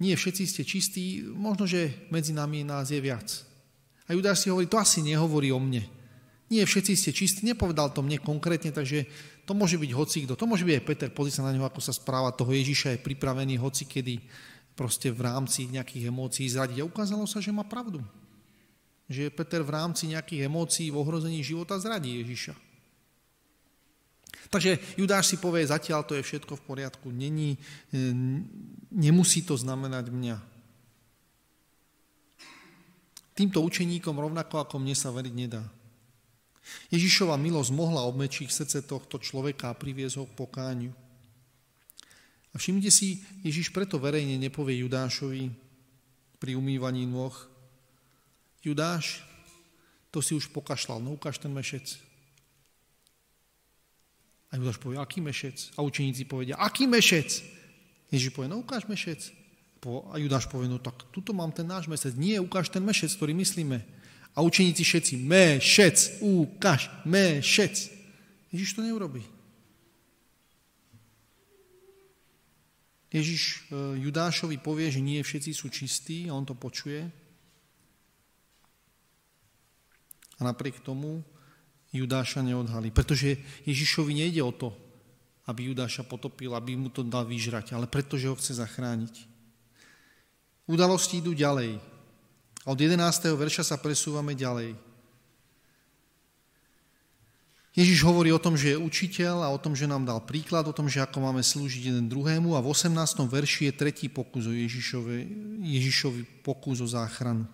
Nie všetci ste čistí, možno, že medzi nami nás je viac. A Judáš si hovorí, to asi nehovorí o mne. Nie, všetci ste čistí, nepovedal to mne konkrétne, takže to môže byť hocikto. To môže byť aj Peter, pozri sa na neho, ako sa správa toho Ježiša, je pripravený hocikedy proste v rámci nejakých emócií zradiť. A ukázalo sa, že má pravdu. Že Peter v rámci nejakých emócií v ohrození života zradí Ježiša. Takže Judáš si povie, zatiaľ to je všetko v poriadku. Není, nemusí to znamenať mňa. Týmto učeníkom rovnako ako mne sa veriť nedá. Ježišova milosť mohla obmečiť srdce tohto človeka a priviesť ho k pokániu. A všimnite si, Ježiš preto verejne nepovie Judášovi pri umývaní nôh, Judáš, to si už pokašľal, no ukáž ten mešec. A Judáš povie, aký mešec? A učeníci povedia, aký mešec? Ježiš povie, no ukáž mešec. A Judáš povie, no tak tuto mám ten náš mešec. Nie, ukáž ten mešec, ktorý myslíme. A učeníci všetci, mešec, ukáž, mešec. Ježiš to neurobí. Ježiš Judášovi povie, že nie všetci sú čistí a on to počuje. A napriek tomu Judáša neodhalí. Pretože Ježišovi nejde o to, aby Judáša potopil, aby mu to dal vyžrať, ale pretože ho chce zachrániť. Udalosti idú ďalej. A od jedenásteho verša sa presúvame ďalej. Ježiš hovorí o tom, že je učiteľ a o tom, že nám dal príklad, o tom, že ako máme slúžiť jeden druhému. A v osemnástom verši je tretí pokus o Ježišovi, Ježišovi pokus o záchranu.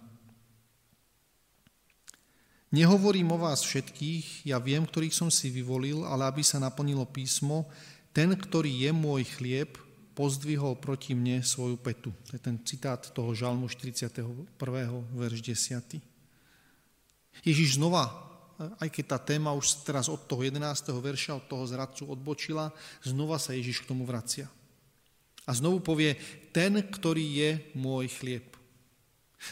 Nehovorím o vás všetkých, ja viem, ktorých som si vyvolil, ale aby sa naplnilo písmo, ten, ktorý je môj chlieb, pozdvihol proti mne svoju petu. To je ten citát toho žalmu štyridsiateho prvého verš desiaty. Ježiš znova, aj keď tá téma už teraz od toho jedenásteho verša, od toho zradcu odbočila, znova sa Ježiš k tomu vracia. A znovu povie, ten, ktorý je môj chlieb.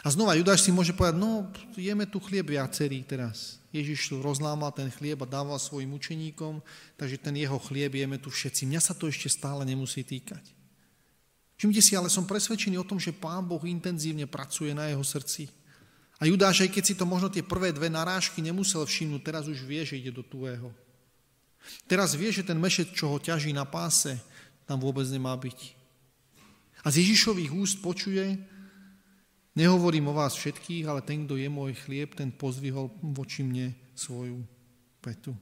A znova Judáš si môže povedať, no jeme tu chlieb viacerý teraz. Ježiš rozlámal ten chlieb a dával svojim učeníkom, takže ten jeho chlieb jeme tu všetci. Mňa sa to ešte stále nemusí týkať. Všimte si, ale som presvedčený o tom, že Pán Boh intenzívne pracuje na jeho srdci. A Judáš, aj keď si to možno tie prvé dve narážky nemusel všimnúť, teraz už vie, že ide do tuhého. Teraz vie, že ten mešec, čo ho ťaží na páse, tam vôbec nemá byť. A z Ježišových úst počuje, nehovorím o vás všetkých, ale ten, kto je môj chlieb, ten pozdvihol voči mne svoju petu.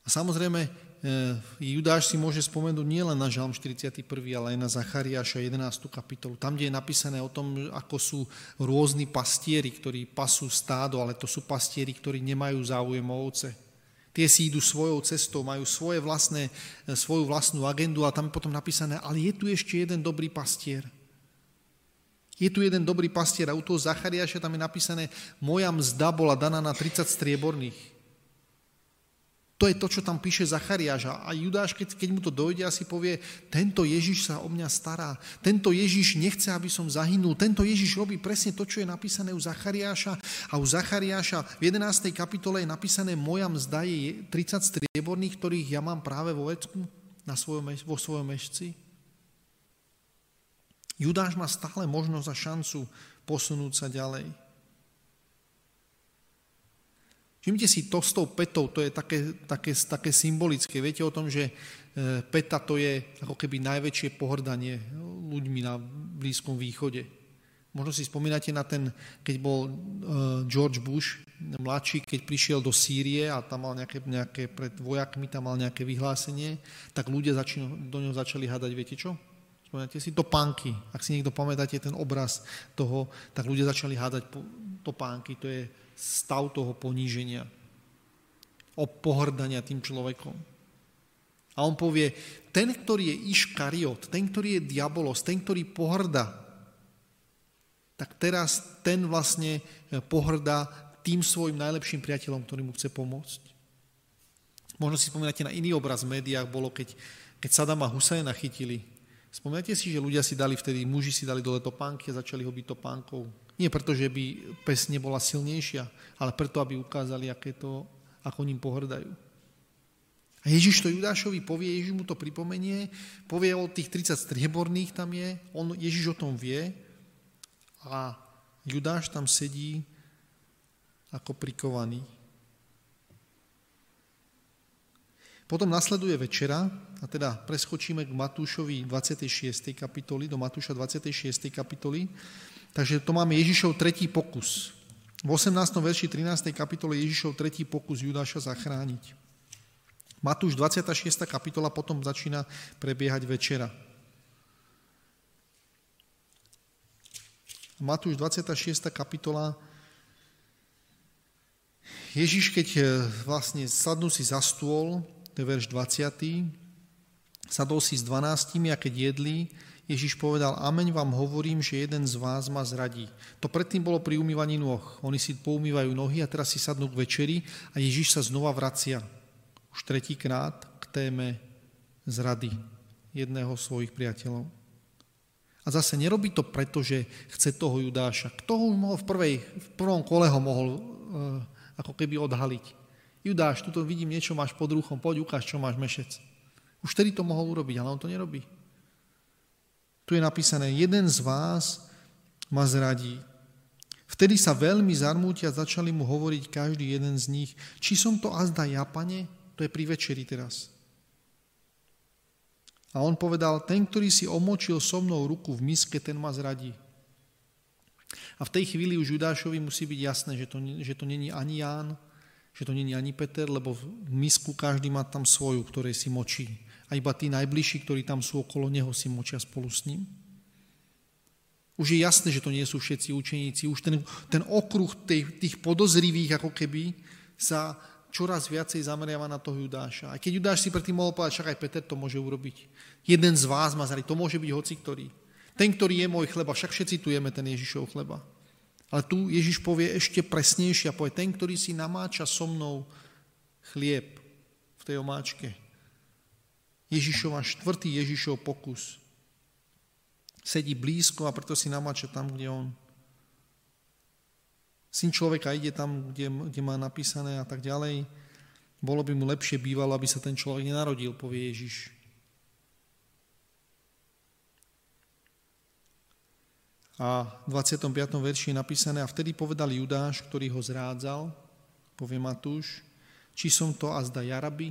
A samozrejme, Judáš si môže spomenúť nielen na Žalm štyridsiaty prvý, ale aj na Zachariáša jedenástu kapitolu. Tam, kde je napísané o tom, ako sú rôzni pastieri, ktorí pasú stádo, ale to sú pastieri, ktorí nemajú záujem o ovce. Tie si idú svojou cestou, majú svoje vlastné, svoju vlastnú agendu a tam je potom napísané, ale je tu ešte jeden dobrý pastier. Je tu jeden dobrý pastier a u toho Zachariáša tam je napísané, moja mzda bola daná na tridsať strieborných. To je to, čo tam píše Zachariáš. A Judáš, keď, keď mu to dojde, asi povie, tento Ježiš sa o mňa stará, tento Ježiš nechce, aby som zahynul, tento Ježiš robí presne to, čo je napísané u Zachariáša. A u Zachariáša v jedenástej kapitole je napísané, moja mzda je tridsať strieborných, ktorých ja mám práve vo vecku, na svojom, vo svojom mešci. Judáš má stále možnosť a šancu posunúť sa ďalej. Všimte si, to s tou petou, to je také, také, také symbolické. Viete o tom, že peta to je ako keby najväčšie pohrdanie ľuďmi na Blízkom východe. Možno si spomínate na ten, keď bol George Bush mladší, keď prišiel do Sýrie a tam mal nejaké, nejaké pred vojakmi, tam mal nejaké vyhlásenie, tak ľudia začino, do neho začali hádať, viete čo? Spomínate si? Topánky. Ak si niekto pamätáte ten obraz toho, tak ľudia začali hádať topánky, to je stav toho poníženia. o pohrdania tým človekom. A on povie, ten, ktorý je Iškariot, ten, ktorý je diabolos, ten, ktorý pohrda, tak teraz ten vlastne pohrda tým svojim najlepším priateľom, ktorý mu chce pomôcť. Možno si spomínate na iný obraz v médiách, bolo keď, keď Sadama Husseina chytili. Spomínate si, že ľudia si dali vtedy, muži si dali dole topánky a začali ho byť topánkou. Nie preto, že by pesne bola silnejšia, ale preto, aby ukázali, aké to, ako ním pohrdajú. A Ježiš to Judášovi povie, Ježiš mu to pripomenie, povie o tých tridsať strieborných tam je, on, Ježiš o tom vie a Judáš tam sedí ako prikovaný. Potom nasleduje večera, a teda preskočíme k Matúšovi dvadsiatej šiestej kapitoli, do Matúša dvadsiatej šiestej kapitoli, takže to máme Ježišov tretí pokus. V osemnástom verši trinástej kapitole Ježišov tretí pokus Judáša zachrániť. Matúš dvadsiata šiesta kapitola, potom začína prebiehať večera. Matúš dvadsiata šiesta kapitola, Ježiš, keď vlastne sadnú si za stôl, to je verš dvadsiaty, sadol si s dvanástimi a keď jedli, Ježiš povedal, amen vám hovorím, že jeden z vás ma zradí. To predtým bolo pri umývaní nôh. Oni si poumývajú nohy a teraz si sadnú k večeri a Ježiš sa znova vracia. Už tretíkrát k téme zrady jedného svojich priateľov. A zase nerobí to preto, že chce toho Judáša. Kto ho mohol v, prvej, v prvom kole ho mohol e, ako keby odhaliť. Judáš, tuto vidím, niečo máš pod ruchom, poď ukáž, čo máš mešec. Už tedy to mohol urobiť, ale on to nerobí. Tu je napísané, jeden z vás ma zradí. Vtedy sa veľmi zarmútia, začali mu hovoriť každý jeden z nich, či som to azda ja, pane? To je pri večeri teraz. A on povedal, ten, ktorý si omočil so mnou ruku v miske, ten ma zradí. A v tej chvíli už Judášovi musí byť jasné, že to, že to není ani Ján, že to není ani Peter, lebo v misku každý má tam svoju, ktorej si močí. A iba tí najbližší, ktorí tam sú okolo neho, si močia spolu s ním. Už je jasné, že to nie sú všetci učeníci. Už ten, ten okruh tých, tých podozrivých, ako keby, sa čoraz viacej zameriava na toho Judáša. Aj keď Judáš si predtým mohol povedať, však aj Peter to môže urobiť. Jeden z vás ma zradí, to môže byť hociktorý. Ten, ktorý je môj chleba, však všetci tu jeme ten Ježišov chleba. Ale tu Ježiš povie ešte presnejšie a povie, ten, ktorý si namáča so mnou chlieb v tej omáčke. Ježišov má štvrtý Ježišov pokus. Sedí blízko a preto si namáča tam, kde on. Syn človeka ide tam, kde, kde má napísané a tak ďalej. Bolo by mu lepšie bývalo, aby sa ten človek nenarodil, povie Ježiš. A v dvadsiatom piatom verši je napísané, a vtedy povedal Judáš, ktorý ho zrádzal, povie Matúš, či som to azda ja, rabi?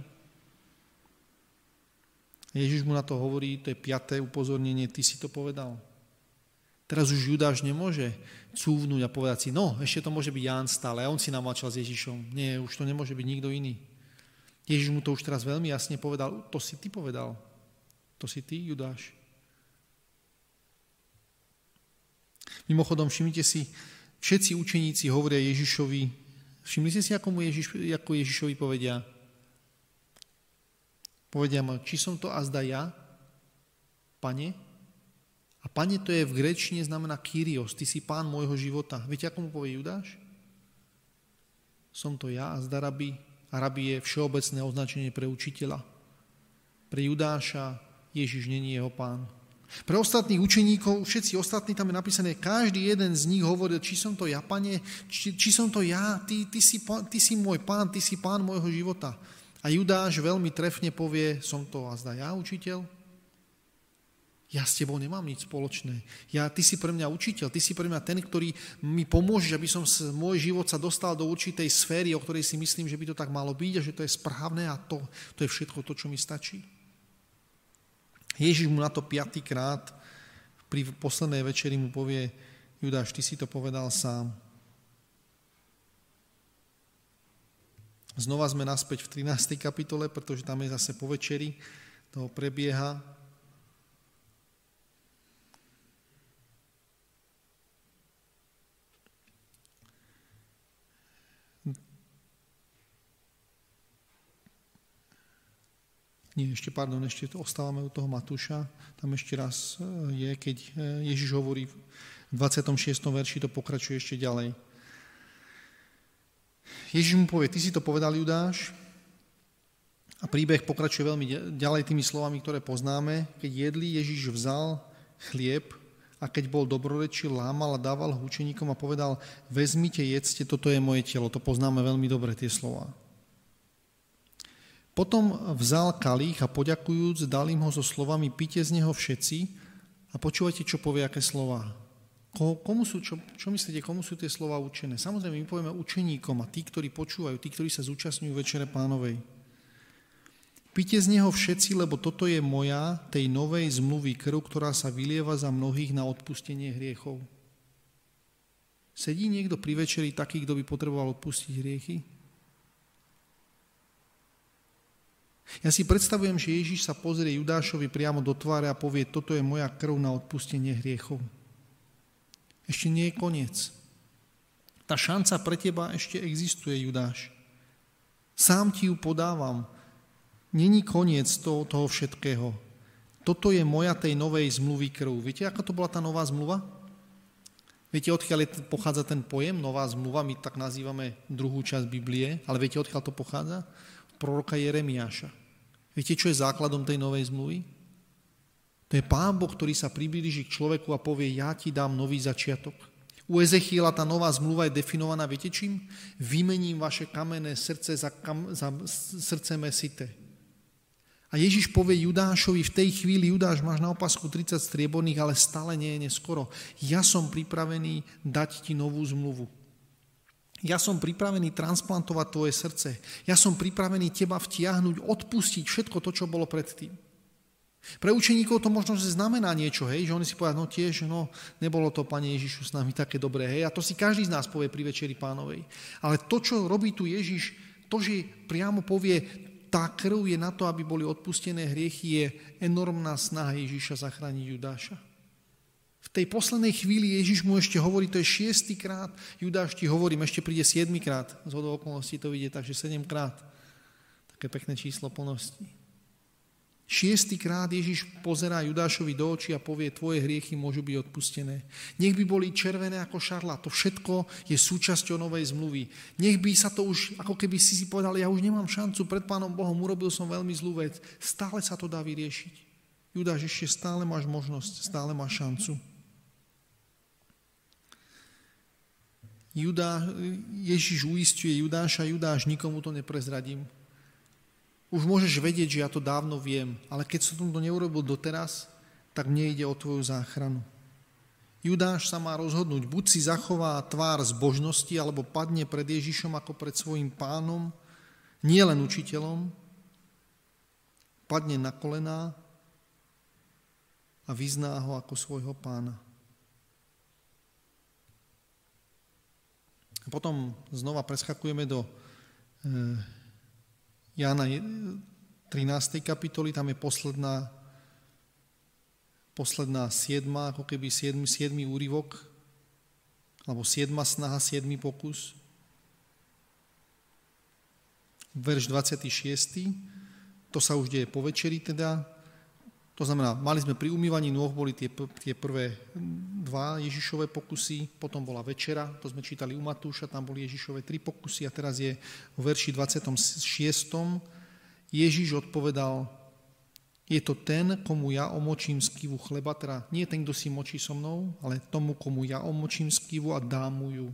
Ježiš mu na to hovorí, to je piaté upozornenie, ty si to povedal. Teraz už Judáš nemôže cúvnuť a povedať si, no, ešte to môže byť Ján stále, a on si namáčal s Ježišom. Nie, už to nemôže byť nikto iný. Ježiš mu to už teraz veľmi jasne povedal, to si ty povedal, to si ty, Judáš. Mimochodom, všimnite si, všetci učeníci hovoria Ježišovi, všimli ste si, ako mu Ježiš, ako Ježišovi povedia, Povedia ma, či som to azda ja, pane? A pane to je v gréčtine znamená Kyrios, ty si pán môjho života. Viete, ako mu povie Judáš? Som to ja, azda rabi. A rabi je všeobecné označenie pre učiteľa. Pre Judáša Ježiš není jeho pán. Pre ostatných učeníkov, všetci ostatní, tam je napísané, každý jeden z nich hovoril, či som to ja, pane, či, či som to ja, ty, ty, si, ty si môj pán, ty si pán môjho života. A Judáš veľmi trefne povie, som to azda ja, učiteľ? Ja s tebou nemám nič spoločné. Ja, ty si pre mňa učiteľ, ty si pre mňa ten, ktorý mi pomôže, aby som môj život sa dostal do určitej sféry, o ktorej si myslím, že by to tak malo byť a že to je správne a to, to je všetko to, čo mi stačí. Ježiš mu na to piatýkrát pri poslednej večeri mu povie, Judáš, ty si to povedal sám. Znova sme naspäť v trinástej kapitole, pretože tam je zase po večeri, toho prebieha. Nie, ešte, pardon, ešte ostávame u toho Matúša. Tam ešte raz je, keď Ježiš hovorí v dvadsiatom šiestom verši, to pokračuje ešte ďalej. Ježiš mu povie, ty si to povedal, Judáš? A príbeh pokračuje veľmi ďalej tými slovami, ktoré poznáme. Keď jedli, Ježiš vzal chlieb a keď bol dobrorečí, lámal a dával ho učeníkom a povedal, vezmite, jedzte, toto je moje telo. To poznáme veľmi dobre, tie slova. Potom vzal kalich a poďakujúc, dal im ho so slovami, pite z neho všetci a počúvajte, čo povie, aké slova. Ko, komu sú, čo, čo myslíte, komu sú tie slova učené? Samozrejme, my povieme učeníkom a tí, ktorí počúvajú, tí, ktorí sa zúčastňujú Večere Pánovej. Pite z neho všetci, lebo toto je moja, tej novej zmluvy krv, ktorá sa vylieva za mnohých na odpustenie hriechov. Sedí niekto pri večeri taký, kto by potreboval odpustiť hriechy? Ja si predstavujem, že Ježiš sa pozrie Judášovi priamo do tváre a povie, toto je moja krv na odpustenie hriechov. Ešte nie je koniec. Tá šanca pre teba ešte existuje, Judáš. Sám ti ju podávam. Není koniec toho, toho všetkého. Toto je moja tej novej zmluvy krv. Viete, aká to bola tá nová zmluva? Viete, odkiaľ pochádza ten pojem nová zmluva? My tak nazývame druhú časť Biblie, ale viete, odkiaľ to pochádza? Od proroka Jeremiáša. Viete, čo je základom tej novej zmluvy? To je Pán Boh, ktorý sa priblíži k človeku a povie, ja ti dám nový začiatok. U Ezechiela tá nová zmluva je definovaná, viete čím? Vymením vaše kamenné srdce za, kam, za srdce mäsité. A Ježiš povie Judášovi, v tej chvíli, Judáš, máš na opasku tridsať strieborných, ale stále nie je neskoro. Ja som pripravený dať ti novú zmluvu. Ja som pripravený transplantovať tvoje srdce. Ja som pripravený teba vtiahnuť, odpustiť všetko to, čo bolo predtým. Pre učeníkov to možno znamená niečo, hej, že oni si povedali, no tiež, no nebolo to, Pane Ježišu, s nami také dobré, hej, a to si každý z nás povie pri Večeri Pánovej. Ale to, čo robí tu Ježiš, to, že priamo povie, tá krv je na to, aby boli odpustené hriechy, je enormná snaha Ježiša zachrániť Judáša. V tej poslednej chvíli Ježiš mu ešte hovorí, to je šiestý krát, Judáš, ti hovorím, ešte príde siedmy krát, z hodou okolností to vidie, takže sedem krát. Také pekné číslo plnosti. Šiestý krát Ježiš pozerá Judášovi do očí a povie, tvoje hriechy môžu byť odpustené. Nech by boli červené ako šarla, to všetko je súčasťou novej zmluvy. Nech by sa to už, ako keby si si povedal, ja už nemám šancu, pred Pánom Bohom urobil som veľmi zlú vec. Stále sa to dá vyriešiť. Judáš, ešte stále máš možnosť, stále máš šancu. Judá, Ježiš uisťuje Judáša, Judáš, nikomu to neprezradím. Už môžeš vedieť, že ja to dávno viem, ale keď som to neurobil doteraz, tak mne ide o tvoju záchranu. Judáš sa má rozhodnúť, buď si zachová tvár zbožnosti, alebo padne pred Ježišom ako pred svojim pánom, nie len učiteľom, padne na kolená a vyzná ho ako svojho pána. A potom znova preskakujeme do E, Jána trinástej kapitoly, tam je posledná, posledná siedma, ako keby siedmy, siedmy úryvok, alebo siedma snaha, siedmy pokus. Verš dvadsiaty šiesty, to sa už deje po večeri teda, to znamená, mali sme pri umývaní nôh, boli tie, tie prvé dva Ježišové pokusy, potom bola večera, to sme čítali u Matúša, tam boli Ježišové tri pokusy a teraz je v verši dvadsiatom šiestom Ježiš odpovedal, je to ten, komu ja omočím skivu chleba, teda nie ten, kto si močí so mnou, ale tomu, komu ja omočím skivu a dám mu ju,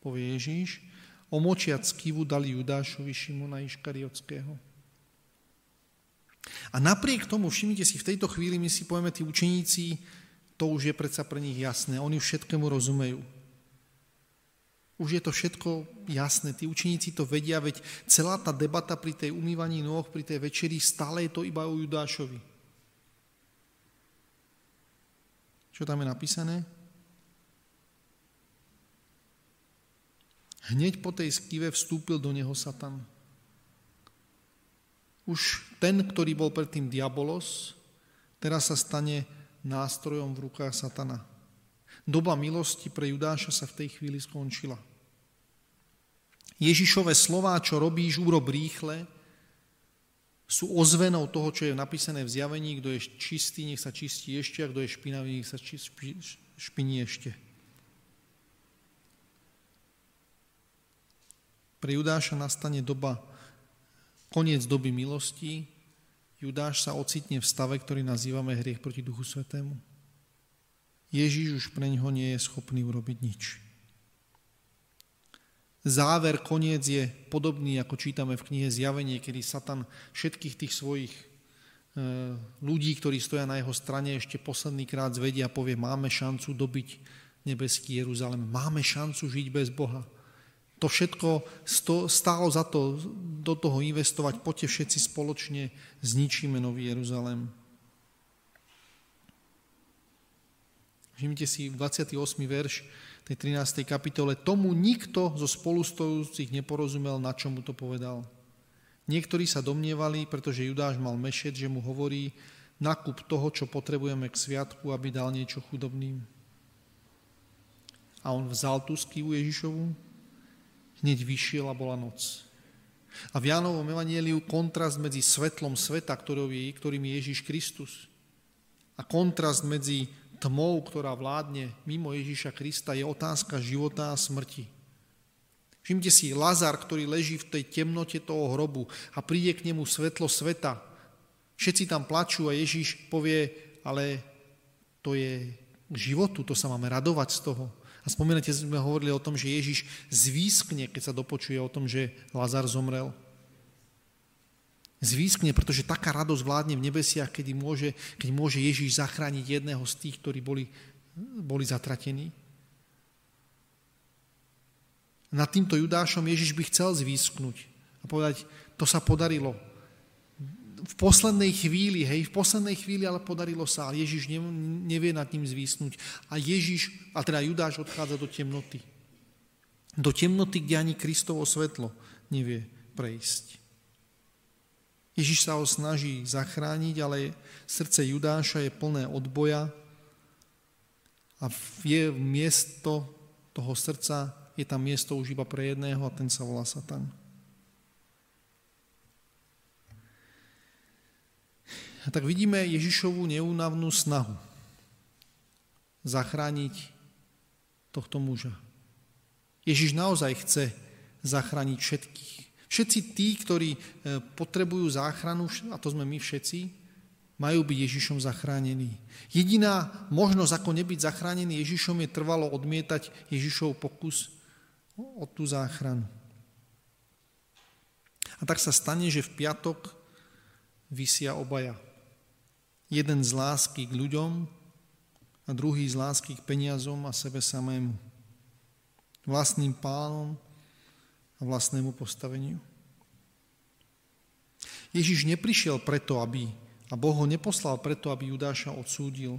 povie Ježiš, omočiac skivu dali Judášovi Šimona Iškariotského. A napriek tomu, všimnite si, v tejto chvíli my si povieme, tí učeníci, to už je predsa pre nich jasné, oni všetkému rozumejú. Už je to všetko jasné, tí učeníci to vedia, veď celá tá debata pri tej umývaní nôh, pri tej večeri, stále je to iba o Judášovi. Čo tam je napísané? Hneď po tej skive vstúpil do neho Satan. Už ten, ktorý bol predtým diabolos, teraz sa stane nástrojom v rukách satana. Doba milosti pre Judáša sa v tej chvíli skončila. Ježišove slová, čo robíš, urob rýchle, sú ozvenou toho, čo je napísané v Zjavení, kto je čistý, nech sa čistí ešte, a kto je špinavý, nech sa či, špi, špiní ešte. Pre Judáša nastane doba, koniec doby milosti. Judáš sa ocitne v stave, ktorý nazývame hriech proti Duchu Svätému. Ježíš už pre ňoho nie je schopný urobiť nič. Záver, koniec je podobný, ako čítame v knihe Zjavenie, kedy Satan všetkých tých svojich e, ľudí, ktorí stoja na jeho strane, ešte poslednýkrát zvedia a povie, máme šancu dobiť nebeský Jeruzalém, máme šancu žiť bez Boha. To všetko stálo za to, do toho investovať, poďte všetci spoločne, zničíme Nový Jeruzalém. Všimnite si dvadsiaty ôsmy verš, tej trinástej kapitole, tomu nikto zo spolustojúcich neporozumel, na čo mu to povedal. Niektorí sa domnievali, pretože Judáš mal mešec, že mu hovorí, nakup toho, čo potrebujeme k sviatku, aby dal niečo chudobným. A on vzal tú skývu Ježišovu, hneď vyšiel a bola noc. A v Jánovom evanjeliu kontrast medzi svetlom sveta, ktorým je Ježiš Kristus, a kontrast medzi tmou, ktorá vládne mimo Ježiša Krista, je otázka života a smrti. Všimte si, Lazár, ktorý leží v tej temnote toho hrobu a príde k nemu svetlo sveta. Všetci tam plačú a Ježiš povie, ale to je k životu, to sa máme radovať z toho. A spomínate, sme hovorili o tom, že Ježiš zvískne, keď sa dopočuje o tom, že Lazár zomrel. Zvískne, pretože taká radosť vládne v nebesiach, keď môže, keď môže Ježíš zachrániť jedného z tých, ktorí boli, boli zatratení. Nad týmto Judášom Ježíš by chcel zvísknuť a povedať, to sa podarilo. V poslednej chvíli, hej, v poslednej chvíli, ale podarilo sa, ale Ježíš nevie nad ním zvísknuť. A Ježíš, a teda Judáš odchádza do temnoty. Do temnoty, kde ani Kristovo svetlo nevie prejsť. Ježiš sa ho snaží zachrániť, ale srdce Judáša je plné odboja a je miesto toho srdca, je tam miesto už iba pre jedného a ten sa volá Satan. A tak vidíme Ježišovu neúnavnú snahu zachrániť tohto muža. Ježiš naozaj chce zachrániť všetkých. Všetci tí, ktorí potrebujú záchranu, a to sme my všetci, majú byť Ježišom zachránení. Jediná možnosť, ako nebyť zachránený Ježišom, je trvalo odmietať Ježišov pokus o tú záchranu. A tak sa stane, že v piatok visia obaja. Jeden z lásky k ľuďom a druhý z lásky k peniazom a sebe samému. Vlastným pánom a vlastnému postaveniu. Ježiš neprišiel preto, aby, a Boh ho neposlal preto, aby Judáša odsúdil,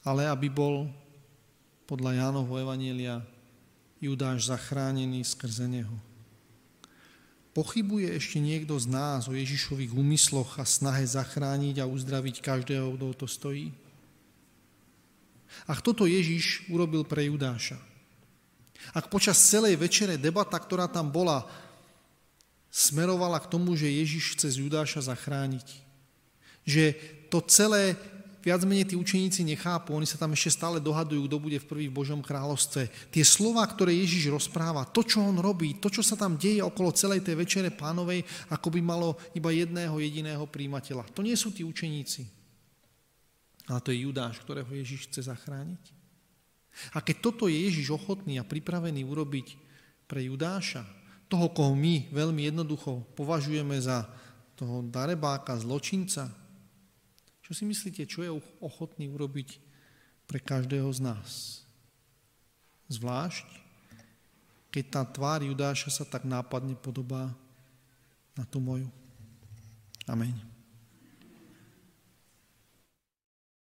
ale aby bol, podľa Jánovho evanjelia, Judáš zachránený skrze neho. Pochybuje ešte niekto z nás o Ježišových úmysloch a snahe zachrániť a uzdraviť každého, kto to stojí? A kto to Ježiš urobil pre Judáša? Ak počas celej večere debata, ktorá tam bola, smerovala k tomu, že Ježiš chce Judáša zachrániť. Že to celé, viac menej tí učeníci nechápu, oni sa tam ešte stále dohadujú, kto bude v prvý v Božom kráľovstve. Tie slová, ktoré Ježiš rozpráva, to, čo on robí, to, čo sa tam deje okolo celej tej večere pánovej, ako by malo iba jedného jediného príjmateľa. To nie sú tí učeníci, ale to je Judáš, ktorého Ježiš chce zachrániť. A keď toto je Ježiš ochotný a pripravený urobiť pre Judáša, toho, koho my veľmi jednoducho považujeme za toho darebáka, zločinca, čo si myslíte, čo je ochotný urobiť pre každého z nás? Zvlášť, keď tá tvár Judáša sa tak nápadne podobá na tú moju. Amen.